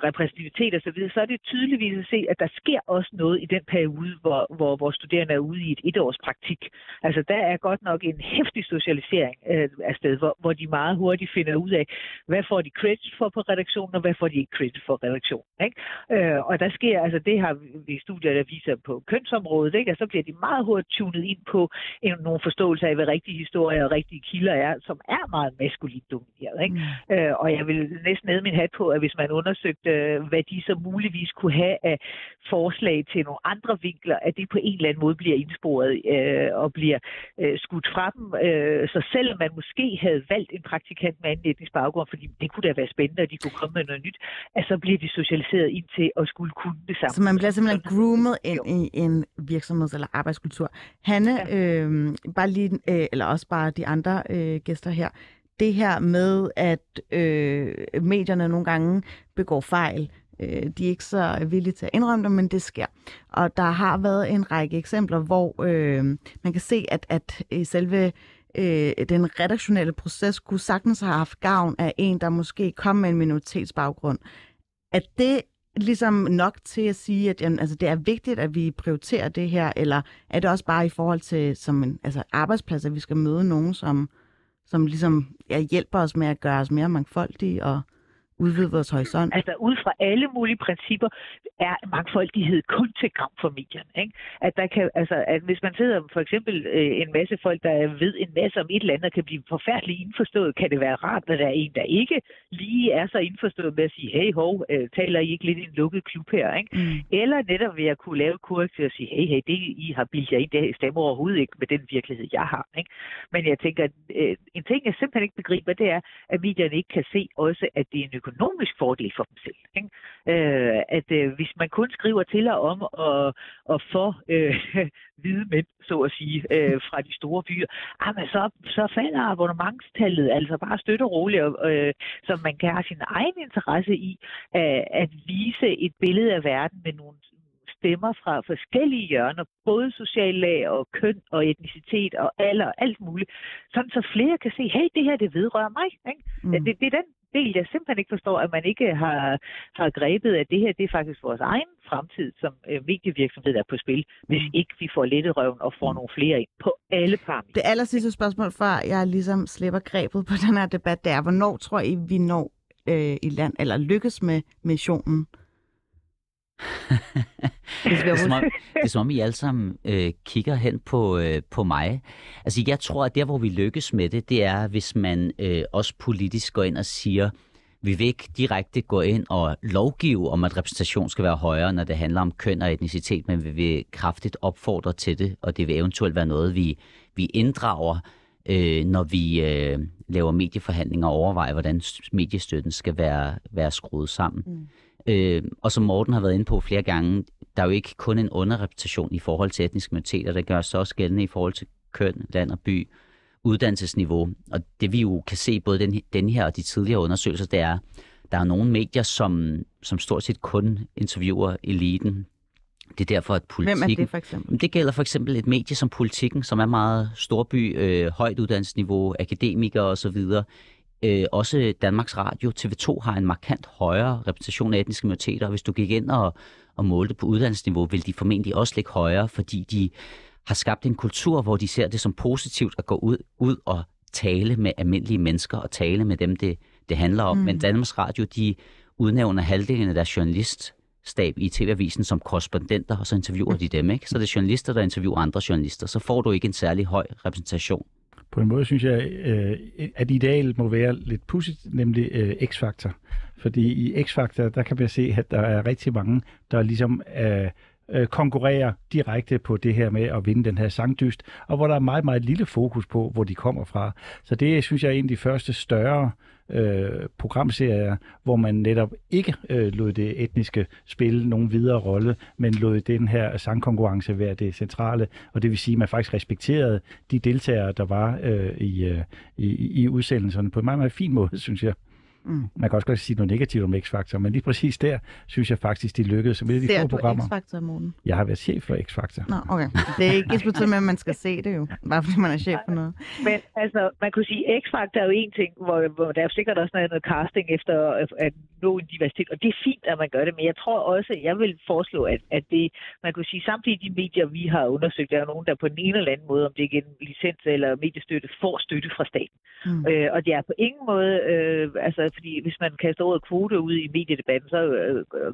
repræsentativitet og så videre, så er det tydeligvis at se, at der sker også noget i den periode, hvor vores studerende er ude i et års praktik. Altså der er godt nok en hæftig socialisering af sted, hvor de meget hurtigt finder ud af, hvad får de credit for på redaktionen, og hvad får de ikke credit for redaktionen, ikke? Og der sker, altså det har vi studier, der viser på kønsområdet, ikke? Og så bliver de meget hurtigt tunet ind på nogle forståelser af, hvad rigtige historier og rigtige kilder er, som er meget maskulint domineret, ikke? Og jeg vil næsten æde min hat på, at hvis man undersøgte, hvad de så muligvis kunne have af forslag til nogle andre vinkler, at det på en eller anden måde bliver indsporet og bliver skudt fra dem. Så selvom man måske havde valgt en praktikant med anden etnisk baggrund, fordi det kunne da være spændende, at de kunne komme med noget nyt, at så bliver de socialiseret ind til at skulle kunne det samme. Så man bliver simpelthen groomet ind i en virksomheds- eller arbejdskultur. Hanne, ja. Bare lige, eller også bare de andre gæster her, det her med, at medierne nogle gange begår fejl, de er ikke så villige til at indrømme det, men det sker. Og der har været en række eksempler, hvor man kan se, at selve den redaktionelle proces kunne sagtens have haft gavn af en, der måske kom med en minoritetsbaggrund. Er det ligesom nok til at sige, at jamen, altså, det er vigtigt, at vi prioriterer det her, eller er det også bare i forhold til som en arbejdsplads, at vi skal møde nogen, som ligesom hjælper os med at gøre os mere mangfoldige og udvide vores horisont? Altså ud fra alle mulige principper er mangfoldighed kun til gavn for medierne, ikke? At der kan, altså, at hvis man sidder for eksempel en masse folk, der ved en masse om et eller andet, kan blive forfærdeligt indforstået, kan det være rart, at der er en, der ikke lige er så indforstået med at sige, hey hov, taler I ikke lidt i en lukket klub her, ikke? Mm. Eller netop ved at kunne lave kurs til at sige, hey, det I har bildt jer ind, det stemmer overhovedet ikke med den virkelighed, jeg har, ikke? Men jeg tænker, at en ting, jeg simpelthen ikke begriber, det er, at medierne ikke kan se også, at det er en økonomisk fordel for dem selv, ikke? At hvis man kun skriver til og om og for hvide mænd, så at sige, fra de store byer, så falder abonnementstallet altså bare støtte roligt, så man kan have sin egen interesse i at vise et billede af verden med nogle stemmer fra forskellige hjørner, både sociale lag og køn og etnicitet og alder og alt muligt, sådan så flere kan se, hey, det her, det vedrører mig, ikke? Mm. Det er den del, jeg simpelthen ikke forstår, at man ikke har grebet, at det her, det er faktisk vores egen fremtid som medievirksomhed, der er på spil, hvis ikke vi får lettet røven og får nogle flere ind på alle parametre. Det allersidste spørgsmål, før jeg ligesom slipper grebet på den her debat, det er, hvornår tror I, vi når i land, eller lykkes med missionen? Det er som om I alle sammen kigger hen på mig. Altså jeg tror, at der hvor vi lykkes med det er, hvis man også politisk går ind og siger, vi vil ikke direkte gå ind og lovgive om, at repræsentation skal være højere, når det handler om køn og etnicitet, men vi vil kraftigt opfordre til det, og det vil eventuelt være noget, vi inddrager, når vi laver medieforhandlinger og overvejer, hvordan mediestøtten skal være skruet sammen. Mm. Og som Morten har været inde på flere gange, der er jo ikke kun en underrepræsentation i forhold til etniske minoriteter, der gør sig også gældende i forhold til køn, land og by, uddannelsesniveau. Og det vi jo kan se både den her og de tidligere undersøgelser, det er, der er nogle medier, som stort set kun interviewer eliten. Det er derfor, at Politiken... Hvem er det for eksempel? Det gælder for eksempel et medie som Politiken, som er meget storby, højt uddannelsesniveau, akademikere osv. Også Danmarks Radio, TV2 har en markant højere repræsentation af etniske minoriteter. Hvis du gik ind og målte på uddannelsesniveau, vil de formentlig også ligge højere, fordi de har skabt en kultur, hvor de ser det som positivt at gå ud og tale med almindelige mennesker og tale med dem, det handler om. Mm. Men Danmarks Radio, de udnævner halvdelen af deres journaliststab i TV-avisen som korrespondenter, og så interviewer de dem, ikke? Så det er journalister, der interviewer andre journalister. Så får du ikke en særlig høj repræsentation. På en måde synes jeg, at idealet må være lidt pudsigt, nemlig X-Factor. Fordi i X-Factor, der kan man se, at der er rigtig mange, der ligesom konkurrerer direkte på det her med at vinde den her sangdyst, og hvor der er meget, meget lille fokus på, hvor de kommer fra. Så det, synes jeg, er en af de første større programserier, hvor man netop ikke lod det etniske spille nogen videre rolle, men lod den her sangkonkurrence være det centrale, og det vil sige, at man faktisk respekterede de deltagere, der var i udsendelserne på en meget, meget fin måde, synes jeg. Mm. Man kan også godt sige noget negativt om X-Factor, men lige præcis der, synes jeg faktisk, de lykkedes. Ser de få du programmer. X-Factor, Morten? Jeg har været chef for X-Factor. Nå, okay. Det er ikke ensbetydende med, at man skal se det jo, bare fordi man er chef for noget. Men altså, man kunne sige, X-Factor er jo en ting, hvor der er sikkert også noget casting efter at nå en diversitet, og det er fint, at man gør det, men jeg tror også, jeg vil foreslå, at det, man kunne sige, samtidig de medier, vi har undersøgt, der er nogen, der på den ene eller anden måde, om det er gennem licens eller mediestøtte, får støtte fra staten. Mm. Og det er på ingen måde, altså, fordi hvis man kaster ordet kvote ud i mediedebatten, så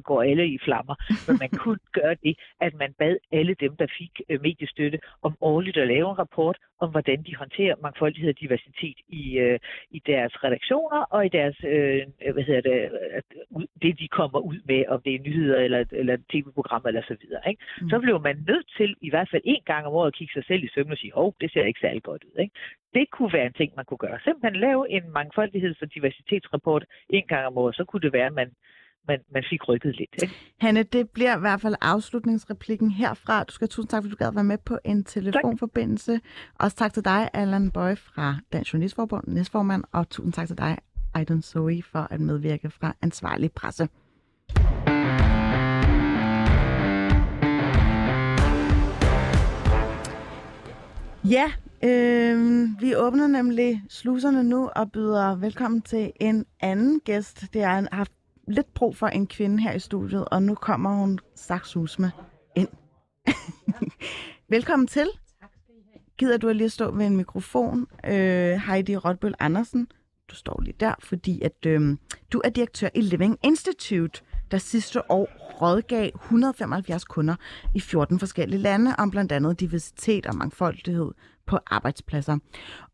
går alle i flammer. Men man kunne gøre det, at man bad alle dem, der fik mediestøtte, om årligt at lave en rapport om, hvordan de håndterer mangfoldighed og diversitet i deres redaktioner og i deres, det de kommer ud med, om det er nyheder eller tv-programmer eller så videre. Ikke? Mm. Så blev man nødt til i hvert fald en gang om året at kigge sig selv i sømmen og sige, hov, det ser ikke særlig godt ud. Ikke? Det kunne være en ting, man kunne gøre. Simpelthen lave en mangfoldigheds- og diversitetsrapport en gang om året, så kunne det være, at man fik rykket lidt. Ikke? Hanne, det bliver i hvert fald afslutningsreplikken herfra. Du skal have tusind tak, fordi du gad være med på en telefonforbindelse. Tak. Også tak til dig, Allan Bøje fra Dansk Journalistforbund, næstformand, og tusind tak til dig, Aydin Soei, for at medvirke fra Ansvarlig Presse. Ja, vi åbner nemlig sluserne nu og byder velkommen til en anden gæst. Det har haft lidt brug for en kvinde her i studiet, og nu kommer hun saksusme ind. Velkommen til. Gider du lige at stå ved en mikrofon? Heidi Rotbøll Andersen, du står lige der, fordi at du er direktør i Living Institute, der sidste år rådgav 175 kunder i 14 forskellige lande om blandt andet diversitet og mangfoldighed på arbejdspladser.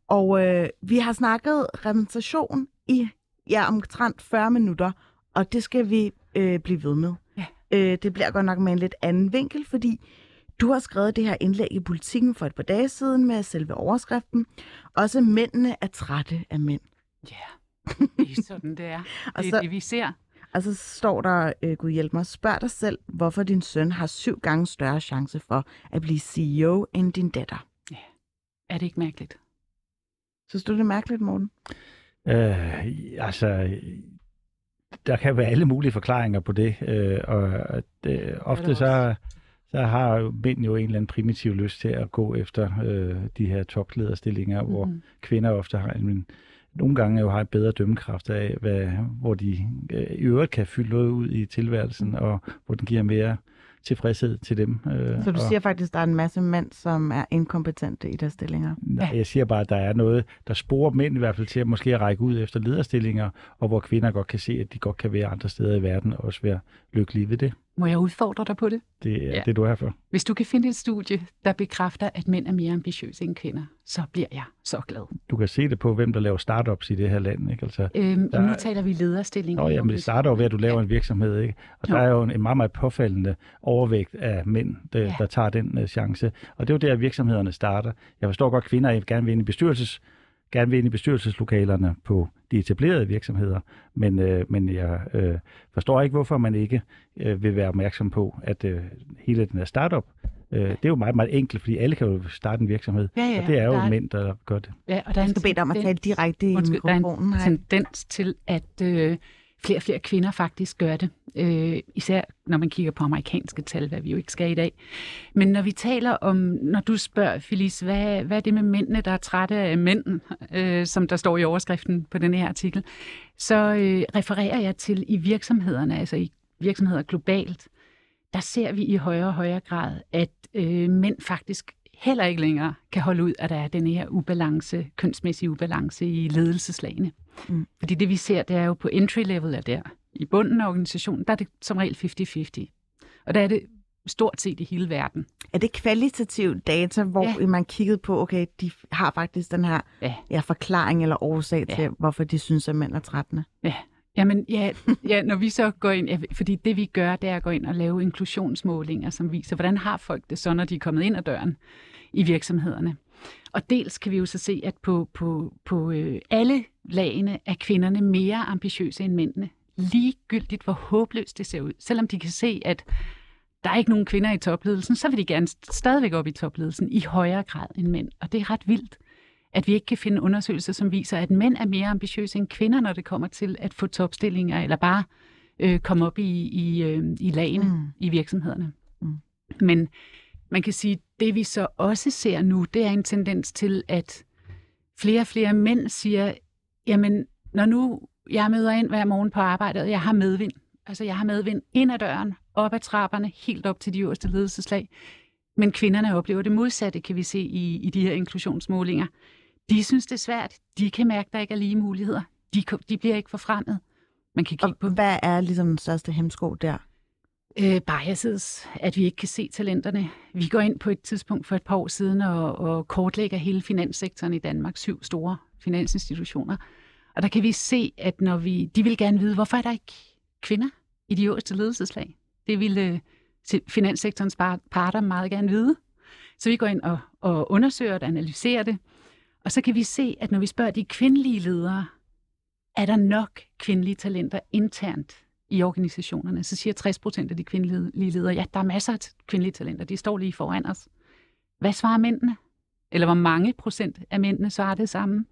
Og vi har snakket repræsentation i omtrent 40 minutter, og det skal vi blive ved med. Ja. Det bliver godt nok med en lidt anden vinkel, fordi du har skrevet det her indlæg i Politiken for et par dage siden med selve overskriften. Også mændene er trætte af mænd. Ja, det er sådan, det er. Det er det, vi ser. Og så står der, Gud hjælp mig, spørg dig selv, hvorfor din søn har 7 gange større chance for at blive CEO end din datter. Ja, er det ikke mærkeligt? Synes du, det er mærkeligt, Morten? Altså, der kan være alle mulige forklaringer på det, og ofte så har mænd jo en eller anden primitiv lyst til at gå efter de her toplederstillinger, mm-hmm. hvor kvinder ofte har nogle gange jo har et bedre dømmekraft af, hvor de i øvrigt kan fylde noget ud i tilværelsen, og hvor den giver mere tilfredshed til dem. Så du siger faktisk, at der er en masse mænd, som er inkompetente i deres stillinger? Nej, jeg siger bare, at der er noget, der sporer mænd i hvert fald til at måske række ud efter lederstillinger, og hvor kvinder godt kan se, at de godt kan være andre steder i verden, og også være lykkelige ved det. Må jeg udfordre dig på det? Det er det, du er her for. Hvis du kan finde et studie, der bekræfter, at mænd er mere ambitiøse end kvinder, så bliver jeg så glad. Du kan se det på, hvem der laver startups i det her land, ikke? Altså, nu taler vi lederstillinger. Nå ja, men det starter jo ved, at du laver en virksomhed, ikke? Og der er jo en meget, meget påfaldende overvægt af mænd, der tager den chance. Og det er jo der, virksomhederne starter. Jeg forstår godt, at kvinder gerne vil ind i bestyrelseslokalerne på de etablerede virksomheder, men jeg forstår ikke, hvorfor man ikke vil være opmærksom på, at hele den her startup, det er jo meget, meget enkelt, fordi alle kan jo starte en virksomhed, og det er jo mænd, der gør det. Ja, og der er en tendens til, at flere og flere kvinder faktisk gør det. Især når man kigger på amerikanske tal, hvad vi jo ikke skal i dag. Men når vi taler om, når du spørger, Filiz, hvad er det med mændene, der er trætte af mænd, som der står i overskriften på den her artikel, så refererer jeg til i virksomhederne, altså i virksomheder globalt, der ser vi i højere og højere grad, at mænd faktisk heller ikke længere kan holde ud, at der er den her ubalance, kønsmæssige ubalance i ledelseslagene. Mm. Fordi det vi ser, det er jo på entry-level der. I bunden af organisationen, der er det som regel 50-50. Og der er det stort set i hele verden. Er det kvalitativ data, hvor man kiggede på, okay, de har faktisk den her forklaring eller årsag til, hvorfor de synes, at mænd er trættende? Ja. Jamen, når vi så går ind, fordi det vi gør, det er at gå ind og lave inklusionsmålinger, som viser, hvordan har folk det så, når de er kommet ind ad døren i virksomhederne. Og dels kan vi jo så se, at på alle lagene er kvinderne mere ambitiøse end mændene. Ligegyldigt, hvor håbløst det ser ud. Selvom de kan se, at der er ikke nogen kvinder i topledelsen, så vil de gerne stadigvæk op i topledelsen i højere grad end mænd. Og det er ret vildt, at vi ikke kan finde undersøgelser, som viser, at mænd er mere ambitiøse end kvinder, når det kommer til at få topstillinger, eller bare komme op i lagene, i virksomhederne. Mm. Men man kan sige, at det vi så også ser nu, det er en tendens til, at flere og flere mænd siger, jamen, når nu jeg møder ind hver morgen på arbejdet, og jeg har medvind, altså jeg har medvind ind ad døren, op ad trapperne, helt op til de øverste ledelseslag. Men kvinderne oplever det modsatte, kan vi se i de her inklusionsmålinger. De synes det er svært. De kan mærke, der ikke er lige muligheder. De bliver ikke forfremmet. Man kan kigge på. Hvad er ligesom den største hemsko der? Biases, at vi ikke kan se talenterne. Vi går ind på et tidspunkt for et par år siden og kortlægger hele finanssektoren i Danmark, 7 store finansinstitutioner. Og der kan vi se, at når de vil gerne vide, hvorfor er der ikke kvinder i de øverste ledelseslag? Det ville finanssektorens parter meget gerne vide. Så vi går ind og undersøger og analyserer det. Og så kan vi se, at når vi spørger de kvindelige ledere, er der nok kvindelige talenter internt i organisationerne? Så siger 60% af de kvindelige ledere, ja, der er masser af kvindelige talenter, de står lige foran os. Hvad svarer mændene? Eller hvor mange procent af mændene svarer det samme?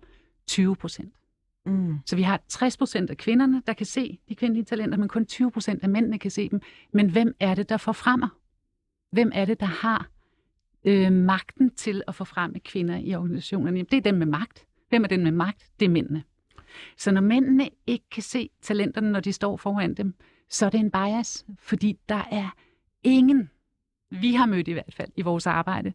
20%. Mm. Så vi har 60% af kvinderne, der kan se de kvindelige talenter, men kun 20% af mændene kan se dem. Men hvem er det, der forfremmer? Hvem er det, der har magten til at forfremme kvinder i organisationerne? Jamen, det er dem med magt. Hvem er den med magt? Det er mændene. Så når mændene ikke kan se talenterne, når de står foran dem, så er det en bias, fordi der er ingen, vi har mødt i hvert fald i vores arbejde,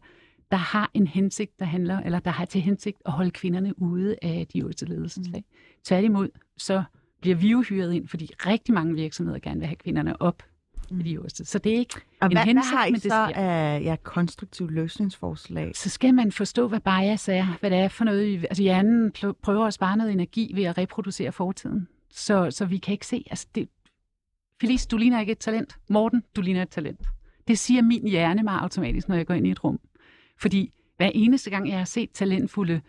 der har en hensigt, der har til hensigt at holde kvinderne ude af de øverste ledelseslag. Tværtimod, så bliver vi jo hyret ind, fordi rigtig mange virksomheder gerne vil have kvinderne op i de øverste. Så det er ikke en hensigt, men det sker. Og hvad har I så af konstruktive løsningsforslag? Så skal man forstå, hvad bias er, hvad det er for noget. Altså hjernen prøver at spare noget energi ved at reproducere fortiden, så vi kan ikke se. Altså Filiz, du ligner ikke et talent. Morten, du ligner et talent. Det siger min hjerne meget automatisk, når jeg går ind i et rum. Fordi hver eneste gang, jeg har set talentfulde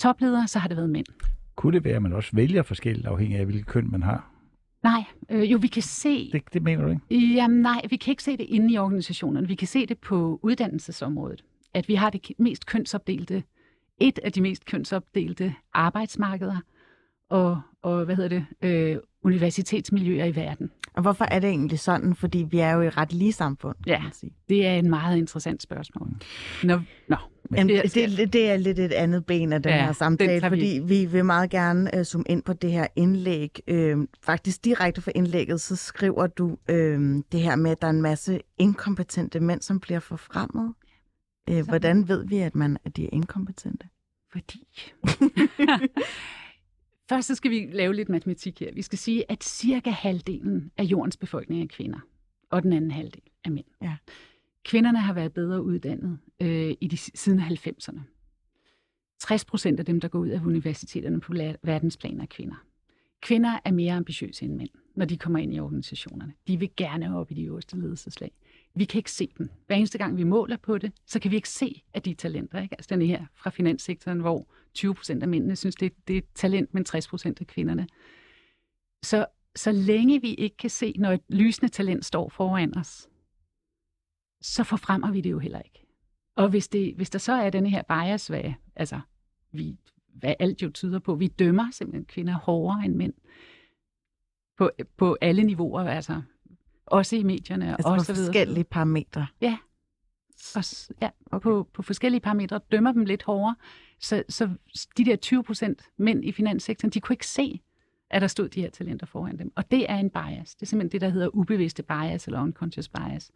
topledere, så har det været mænd. Kunne det være, at man også vælger forskelligt, afhængig af hvilket køn man har? Nej, jo vi kan se. Det mener du ikke? Jamen nej, vi kan ikke se det inde i organisationerne. Vi kan se det på uddannelsesområdet. At vi har et af de mest kønsopdelte arbejdsmarkeder og universitetsmiljøer i verden. Og hvorfor er det egentlig sådan? Fordi vi er jo et ret lige samfund, kan man sige. Det er en meget interessant spørgsmål. Det er lidt et andet ben af den her samtale, fordi vi vil meget gerne zoome ind på det her indlæg. Faktisk direkte fra indlægget, så skriver du det her med, at der er en masse inkompetente mænd, som bliver forfremmet. Hvordan ved vi, at de er inkompetente? Fordi... Først så skal vi lave lidt matematik her. Vi skal sige, at cirka halvdelen af jordens befolkning er kvinder, og den anden halvdel er mænd. Ja. Kvinderne har været bedre uddannet siden 90'erne. 60% af dem, der går ud af universiteterne på verdensplan, er kvinder. Kvinder er mere ambitiøse end mænd, når de kommer ind i organisationerne. De vil gerne op i de øverste ledelseslag. Vi kan ikke se dem. Hver eneste gang, vi måler på det, så kan vi ikke se, at de er talenter. Ikke? Altså den her fra finanssektoren, hvor 20% af mændene synes, det er talent, men 60% af kvinderne. Så længe vi ikke kan se, når et lysende talent står foran os, så forfremmer vi det jo heller ikke. Og hvis der så er den her bias, hvad alt jo tyder på, vi dømmer simpelthen kvinder hårdere end mænd på alle niveauer, altså også i medierne og så videre. Forskellige parametre. Ja. På forskellige parametre dømmer dem lidt hårdere. Så de der 20% mænd i finanssektoren, de kunne ikke se, at der stod de her talenter foran dem. Og det er en bias. Det er simpelthen det, der hedder ubevidste bias eller unconscious bias.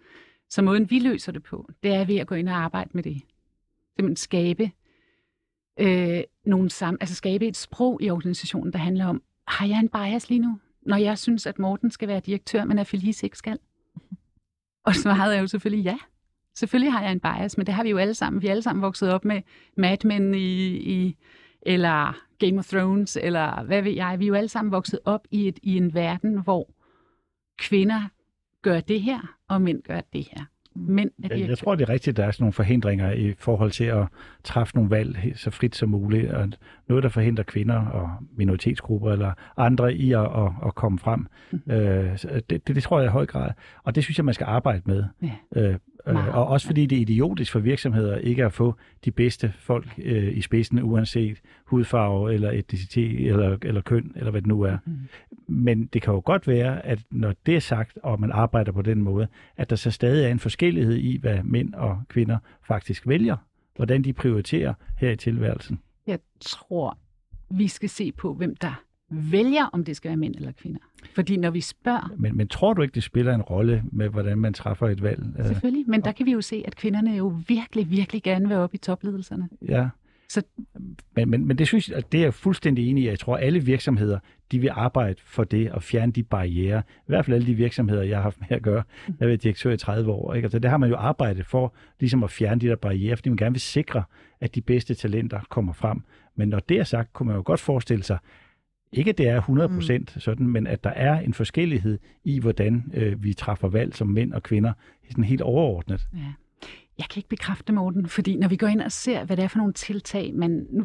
Så måden, vi løser det på, det er ved at gå ind og arbejde med det. Simpelthen skabe skabe et sprog i organisationen, der handler om, har jeg en bias lige nu? Når jeg synes, at Morten skal være direktør, men at Filiz ikke skal. Og svaret er jo selvfølgelig ja. Selvfølgelig har jeg en bias, men det har vi jo alle sammen. Vi er alle sammen vokset op med Mad Men eller Game of Thrones, eller hvad ved jeg. Vi er jo alle sammen vokset op i en verden, hvor kvinder gør det her, og mænd gør det her. Jeg tror, det er rigtigt, at der er sådan nogle forhindringer i forhold til at træffe nogle valg så frit som muligt. Og noget, der forhindrer kvinder og minoritetsgrupper eller andre i at komme frem. Det tror jeg i høj grad. Og det synes jeg, man skal arbejde med. Og også fordi det er idiotisk for virksomheder ikke at få de bedste folk i spidsen, uanset hudfarve eller etnicitet eller køn, eller hvad det nu er. Mm. Men det kan jo godt være, at når det er sagt, og man arbejder på den måde, at der så stadig er en forskellighed i, hvad mænd og kvinder faktisk vælger, hvordan de prioriterer her i tilværelsen. Jeg tror, vi skal se på, hvem der vælger, om det skal være mænd eller kvinder. Fordi når vi spørger... Men tror du ikke, det spiller en rolle med, hvordan man træffer et valg? Selvfølgelig, men der kan vi jo se, at kvinderne jo virkelig, virkelig gerne vil op i topledelserne. Ja, så... men det synes jeg, at det er jeg fuldstændig enig i. Jeg tror, at alle virksomheder, de vil arbejde for det og fjerne de barrierer. I hvert fald alle de virksomheder, jeg har haft med at gøre. Jeg har været direktør i 30 år. Ikke? Altså, det har man jo arbejdet for, ligesom at fjerne de der barrierer, fordi man gerne vil sikre, at de bedste talenter kommer frem. Men når det er sagt, kunne man jo godt forestille sig, ikke at det er 100% sådan, men at der er en forskellighed i, hvordan vi træffer valg som mænd og kvinder. Det er sådan helt overordnet. Ja. Jeg kan ikke bekræfte, Morten, fordi når vi går ind og ser, hvad det er for nogle tiltag,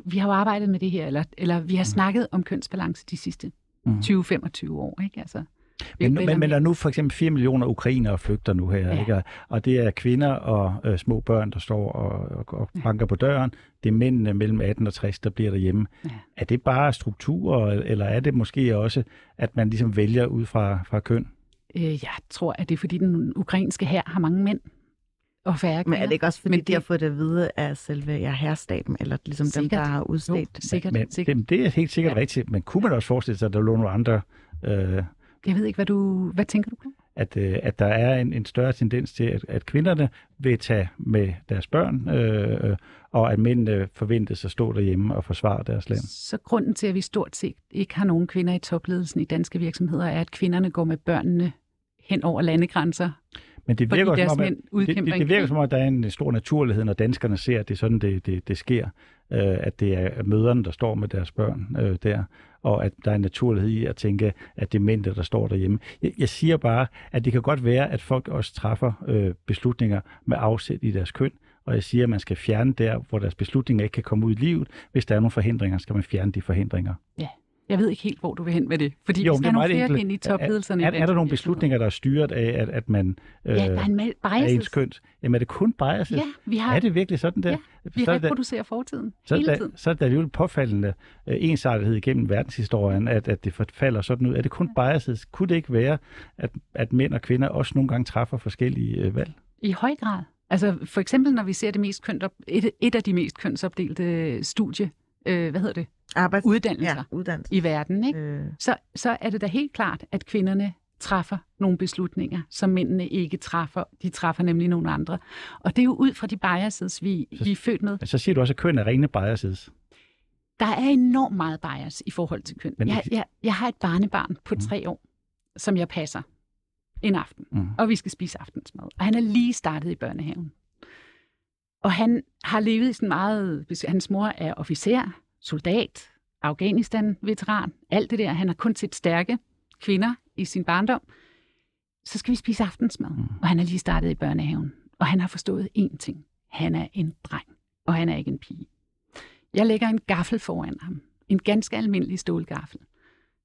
vi har jo arbejdet med det her, eller vi har snakket om kønsbalance de sidste 20-25 år, ikke? Altså... Men der er nu for eksempel 4 millioner ukrainere flygter nu her, ikke? Og det er kvinder og små børn, der står og banker på døren. Det er mændene mellem 18 og 60, der bliver derhjemme. Ja. Er det bare strukturer, eller er det måske også, at man ligesom vælger ud fra køn? Jeg tror, at det er fordi den ukrainske hær har mange mænd og færre kvinder. Men er det ikke også fordi, de har fået det at vide af selve herrestaben, eller ligesom sikkert. Dem, der har udstedt? Jo, sikkert. Men det er helt sikkert rigtigt, men kunne man også forestille sig, at der lå nogle andre... Jeg ved ikke, hvad tænker du på? At der er en større tendens til, at kvinderne vil tage med deres børn, og at mændene forventes at stå derhjemme og forsvare deres land. Så grunden til, at vi stort set ikke har nogen kvinder i topledelsen i danske virksomheder, er, at kvinderne går med børnene hen over landegrænser. Men det virker, som om, at der er en stor naturlighed, når danskerne ser, at det er sådan, det sker. At det er mødrene, der står med deres børn der, og at der er en naturlighed i at tænke, at det er mændene, der står derhjemme. Jeg siger bare, at det kan godt være, at folk også træffer beslutninger med afsæt i deres køn, og jeg siger, at man skal fjerne der, hvor deres beslutninger ikke kan komme ud i livet. Hvis der er nogle forhindringer, skal man fjerne de forhindringer. Ja. Jeg ved ikke helt, hvor du vil hen med det, fordi jo, vi skal have nogle flere i topledelserne. Er der nogle beslutninger, der er styret af, at man er ens kønt? Jamen er det kun biases? Ja, vi har... Er det virkelig sådan der? Ja, vi reproducerer fortiden hele tiden. Så er der jo påfaldende ensartethed igennem verdenshistorien, at det falder sådan ud. Er det kun biases? Kunne det ikke være, at mænd og kvinder også nogle gange træffer forskellige valg? I høj grad. Altså for eksempel, når vi ser det mest et af de mest kønsopdelte studie, uddannelser i verden, ikke? Så er det da helt klart, at kvinderne træffer nogle beslutninger, som mændene ikke træffer. De træffer nemlig nogle andre. Og det er jo ud fra de biases, vi er født med. Så siger du også, at køn er rene biases. Der er enormt meget bias i forhold til køn. Jeg har et barnebarn på 3 år, som jeg passer en aften, og vi skal spise aftensmad. Og han er lige startet i børnehaven. Og han har levet i sådan meget... Hans mor er officer, soldat, Afghanistan-veteran, alt det der. Han har kun set stærke kvinder i sin barndom. Så skal vi spise aftensmad. Og han er lige startet i børnehaven. Og han har forstået én ting. Han er en dreng, og han er ikke en pige. Jeg lægger en gaffel foran ham. En ganske almindelig stålgaffel.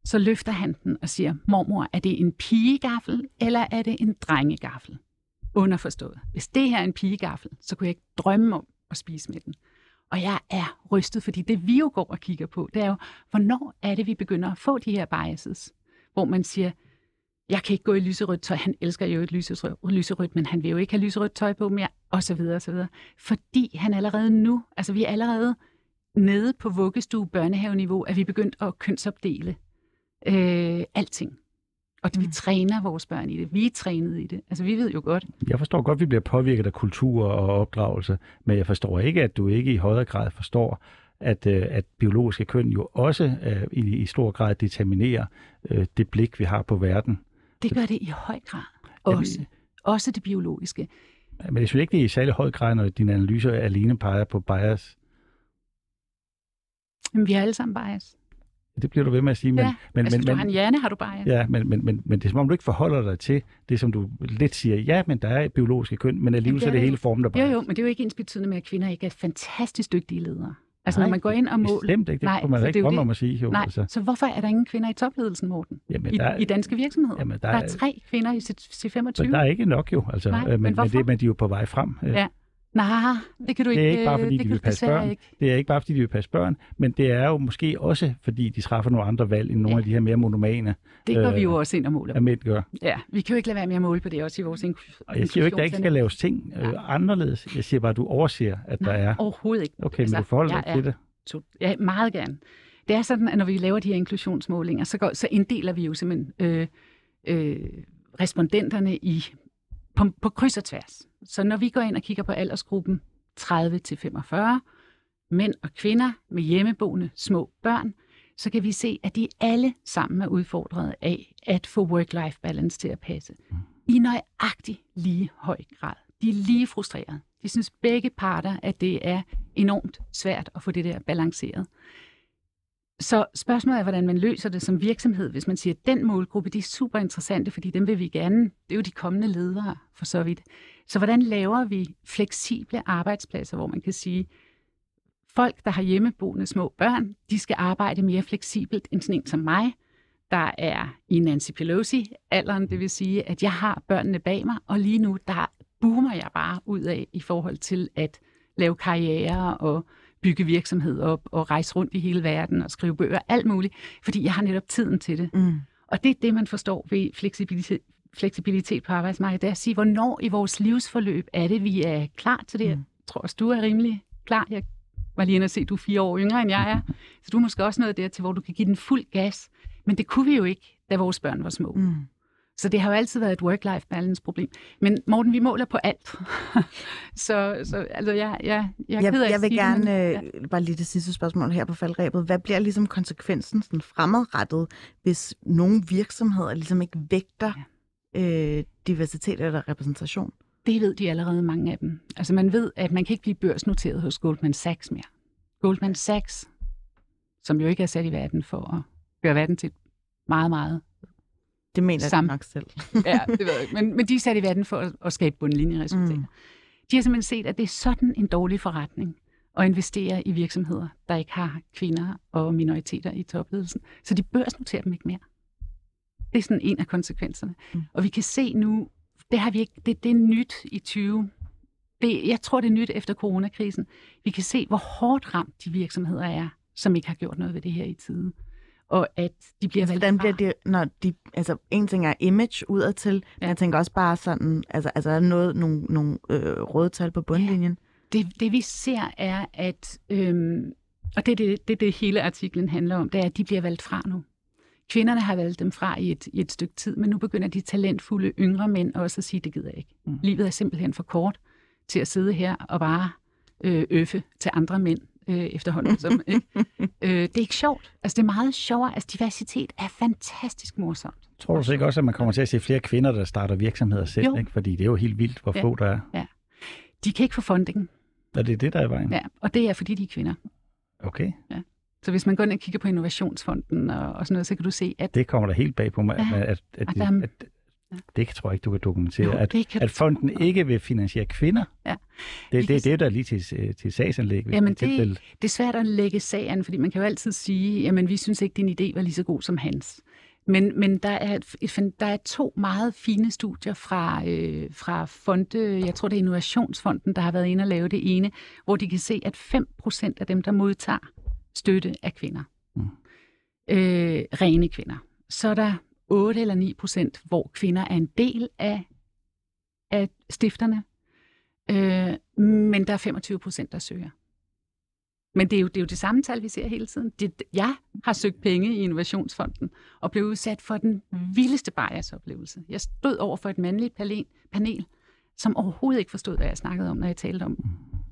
Så løfter han den og siger, mormor, er det en pigegaffel, eller er det en drengegaffel? Underforstået. Hvis det her er en pigegaffel, så kunne jeg ikke drømme om at spise med den. Og jeg er rystet, fordi det vi jo går og kigger på, det er jo, hvornår er det, vi begynder at få de her biases, hvor man siger, jeg kan ikke gå i lyserødt tøj, han elsker jo et lyserødt, men han vil jo ikke have lyserødt tøj på mere, og så videre, og så videre. Fordi han allerede nu, altså vi er allerede nede på vuggestue børnehaveniveau, at vi er begyndt at kønsopdele alting. Og vi træner vores børn i det. Vi er trænet i det. Altså, vi ved jo godt. Jeg forstår godt, at vi bliver påvirket af kultur og opdragelse, men jeg forstår ikke, at du ikke i højere grad forstår, at biologiske køn jo også i stor grad determinerer det blik, vi har på verden. Det gør det i høj grad. Også det biologiske. Men jeg synes ikke, det er i særlig høj grad, når dine analyser alene peger på bias. Men vi har alle sammen bias. Det bliver du ved med at sige. Men, ja, hvis du har en hjerne, har du bare. Ja, men det er som om, du ikke forholder dig til det, som du lidt siger. Ja, men der er biologiske køn, men alligevel så er det hele formen, der bare. Jo, men det er jo ikke ensbetydende med, at kvinder ikke er fantastisk dygtige ledere. Altså nej, når man går ind og måler... Bestemt ikke, det nej, kunne man ikke drømme om at sige. Jo, nej, altså. Så hvorfor er der ingen kvinder i topledelsen, Morten? Jamen, I danske virksomheder? Jamen, der er 3 kvinder i C25. Men der er ikke nok jo, altså. Nej, men de er jo på vej frem. Ja. Nej, det kan du ikke... Det er ikke bare, fordi de vil passe børn. Det er ikke bare, fordi de vil passe børn, men det er jo måske også, fordi de træffer nogle andre valg, end nogle af de her mere monomane. Det går vi jo også ind og måler. Ja, vi kan jo ikke lade være med at måle på det også i vores inklusion. Jeg siger jo ikke, at der ikke skal laves ting anderledes. Jeg siger bare, at du overser, at der er... overhovedet ikke. Okay, men du forholder dig til det. Ja, meget gerne. Det er sådan, at når vi laver de her inklusionsmålinger, så inddeler vi jo simpelthen respondenterne i... På kryds og tværs. Så når vi går ind og kigger på aldersgruppen 30-45, mænd og kvinder med hjemmeboende små børn, så kan vi se, at de alle sammen er udfordret af at få work-life balance til at passe. I nøjagtig lige høj grad. De er lige frustrerede. De synes begge parter, at det er enormt svært at få det der balanceret. Så spørgsmålet er, hvordan man løser det som virksomhed, hvis man siger, at den målgruppe, de er super interessante, fordi dem vil vi gerne. Det er jo de kommende ledere, for så vidt. Så hvordan laver vi fleksible arbejdspladser, hvor man kan sige, folk, der har hjemmeboende små børn, de skal arbejde mere fleksibelt end sådan en som mig, der er i Nancy Pelosi-alderen, det vil sige, at jeg har børnene bag mig, og lige nu, der boomer jeg bare ud af i forhold til at lave karriere og bygge virksomhed op og rejse rundt i hele verden og skrive bøger, alt muligt, fordi jeg har netop tiden til det. Mm. Og det er det, man forstår ved fleksibilitet på arbejdsmarkedet, det er at sige, hvornår i vores livsforløb er det, vi er klar til det. Jeg tror også, du er rimelig klar. Jeg var lige inde og se, du er 4 år yngre, end jeg er. Så du er måske også noget der til, hvor du kan give den fuld gas. Men det kunne vi jo ikke, da vores børn var små. Mm. Så det har jo altid været et work-life balance-problem. Men Morten, vi måler på alt. så altså, jeg er ked af at sige det. Jeg vil gerne, bare lige det sidste spørgsmål her på faldrebet. Hvad bliver ligesom konsekvensen sådan fremadrettet, hvis nogle virksomheder ligesom ikke vægter diversitet eller repræsentation? Det ved de allerede, mange af dem. Altså man ved, at man kan ikke blive børsnoteret hos Goldman Sachs mere. Goldman Sachs, som jo ikke er sat i verden for at gøre verden til meget, meget... Det mener jeg nok selv. Ja, det ved jeg ikke. Men de er sat i verden for at skabe bundlinjeresultater. Mm. De har simpelthen set, at det er sådan en dårlig forretning at investere i virksomheder, der ikke har kvinder og minoriteter i topledelsen. Så de børsnoterer dem ikke mere. Det er sådan en af konsekvenserne. Mm. Og vi kan se nu, det har vi ikke, det er nyt i 20. Jeg tror, det er nyt efter coronakrisen. Vi kan se, hvor hårdt ramt de virksomheder er, som ikke har gjort noget ved det her i tide. Og at de bliver valgt fra. Bliver det, når de, altså en ting er image udadtil, men jeg tænker også bare sådan, altså er der nogle røde tal på bundlinjen? Ja. Det vi ser er, at, og det hele artiklen handler om, det er, at de bliver valgt fra nu. Kvinderne har valgt dem fra i et stykke tid, men nu begynder de talentfulde yngre mænd også at sige, det gider jeg ikke. Mm. Livet er simpelthen for kort til at sidde her og bare øffe til andre mænd. Efterhånden. Det er ikke sjovt. Altså, det er meget sjovere. Altså, diversitet er fantastisk morsomt. Tror du så ikke også, at man kommer til at se flere kvinder, der starter virksomheder selv? Ikke? Fordi det er jo helt vildt, hvor få der er. Ja. De kan ikke få fundingen. Og det er det, der er i vejen? Ja, og det er, fordi de er kvinder. Okay. Ja. Så hvis man går ind og kigger på Innovationsfonden og sådan noget, så kan du se, at... Det kommer der helt bag på mig, det tror jeg ikke, du kan dokumentere. Jo, at fonden ikke vil finansiere kvinder. Ja. Det er der lige til sagsanlæg. Jamen det er svært at lægge sagen, fordi man kan jo altid sige, jamen vi synes ikke, din idé var lige så god som hans. Men der er 2 meget fine studier fra fonde, jeg tror det er Innovationsfonden, der har været inde og lave det ene, hvor de kan se, at 5% af dem, der modtager støtte, er kvinder. Mm. Rene kvinder. Så er der 8 eller 9%, hvor kvinder er en del af stifterne, men der er 25%, der søger. Men det er jo det samme tal, vi ser hele tiden. Jeg har søgt penge i Innovationsfonden og blev udsat for den vildeste biasoplevelse. Jeg stod over for et mandligt panel, som overhovedet ikke forstod, hvad jeg snakkede om, når jeg talte om,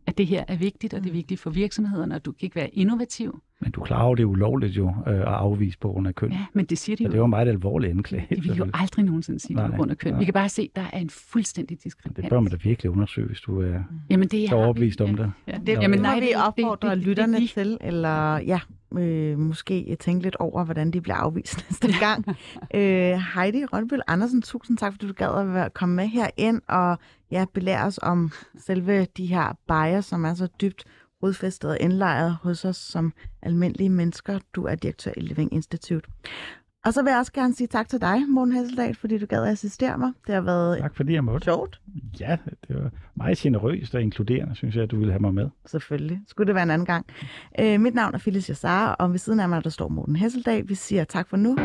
at det her er vigtigt, og det er vigtigt for virksomhederne, og du kan ikke være innovativ. Men du klarer jo, det er ulovligt jo at afvise på grund af køn. Ja, men det siger de jo. Det var meget alvorligt anklage. Det vil jo aldrig nogensinde sige på grund af køn. Nej. Vi kan bare se, at der er en fuldstændig diskriminering. Det bør man da virkelig undersøge, hvis du er så overbevist om det. Ja. Jamen nej, vi opfordrer lytterne til, eller måske tænke lidt over, hvordan de bliver afvist næste gang. Heidi Rotbøll Andersen, tusind tak, fordi du gad at komme med herind og belære os om selve de her bias, som er så dybt rodfæstet og indlejret hos os som almindelige mennesker. Du er direktør i Living Institute. Og så vil jeg også gerne sige tak til dig, Morten Hesseldahl, fordi du gad at assistere mig. Det har været tak, fordi jeg måtte. Sjovt. Ja, det var meget generøst og inkluderende, synes jeg, at du ville have mig med. Selvfølgelig. Skulle det være en anden gang. Mit navn er Filiz Yasar, og ved siden af mig, der står Morten Hesseldahl. Vi siger tak for nu.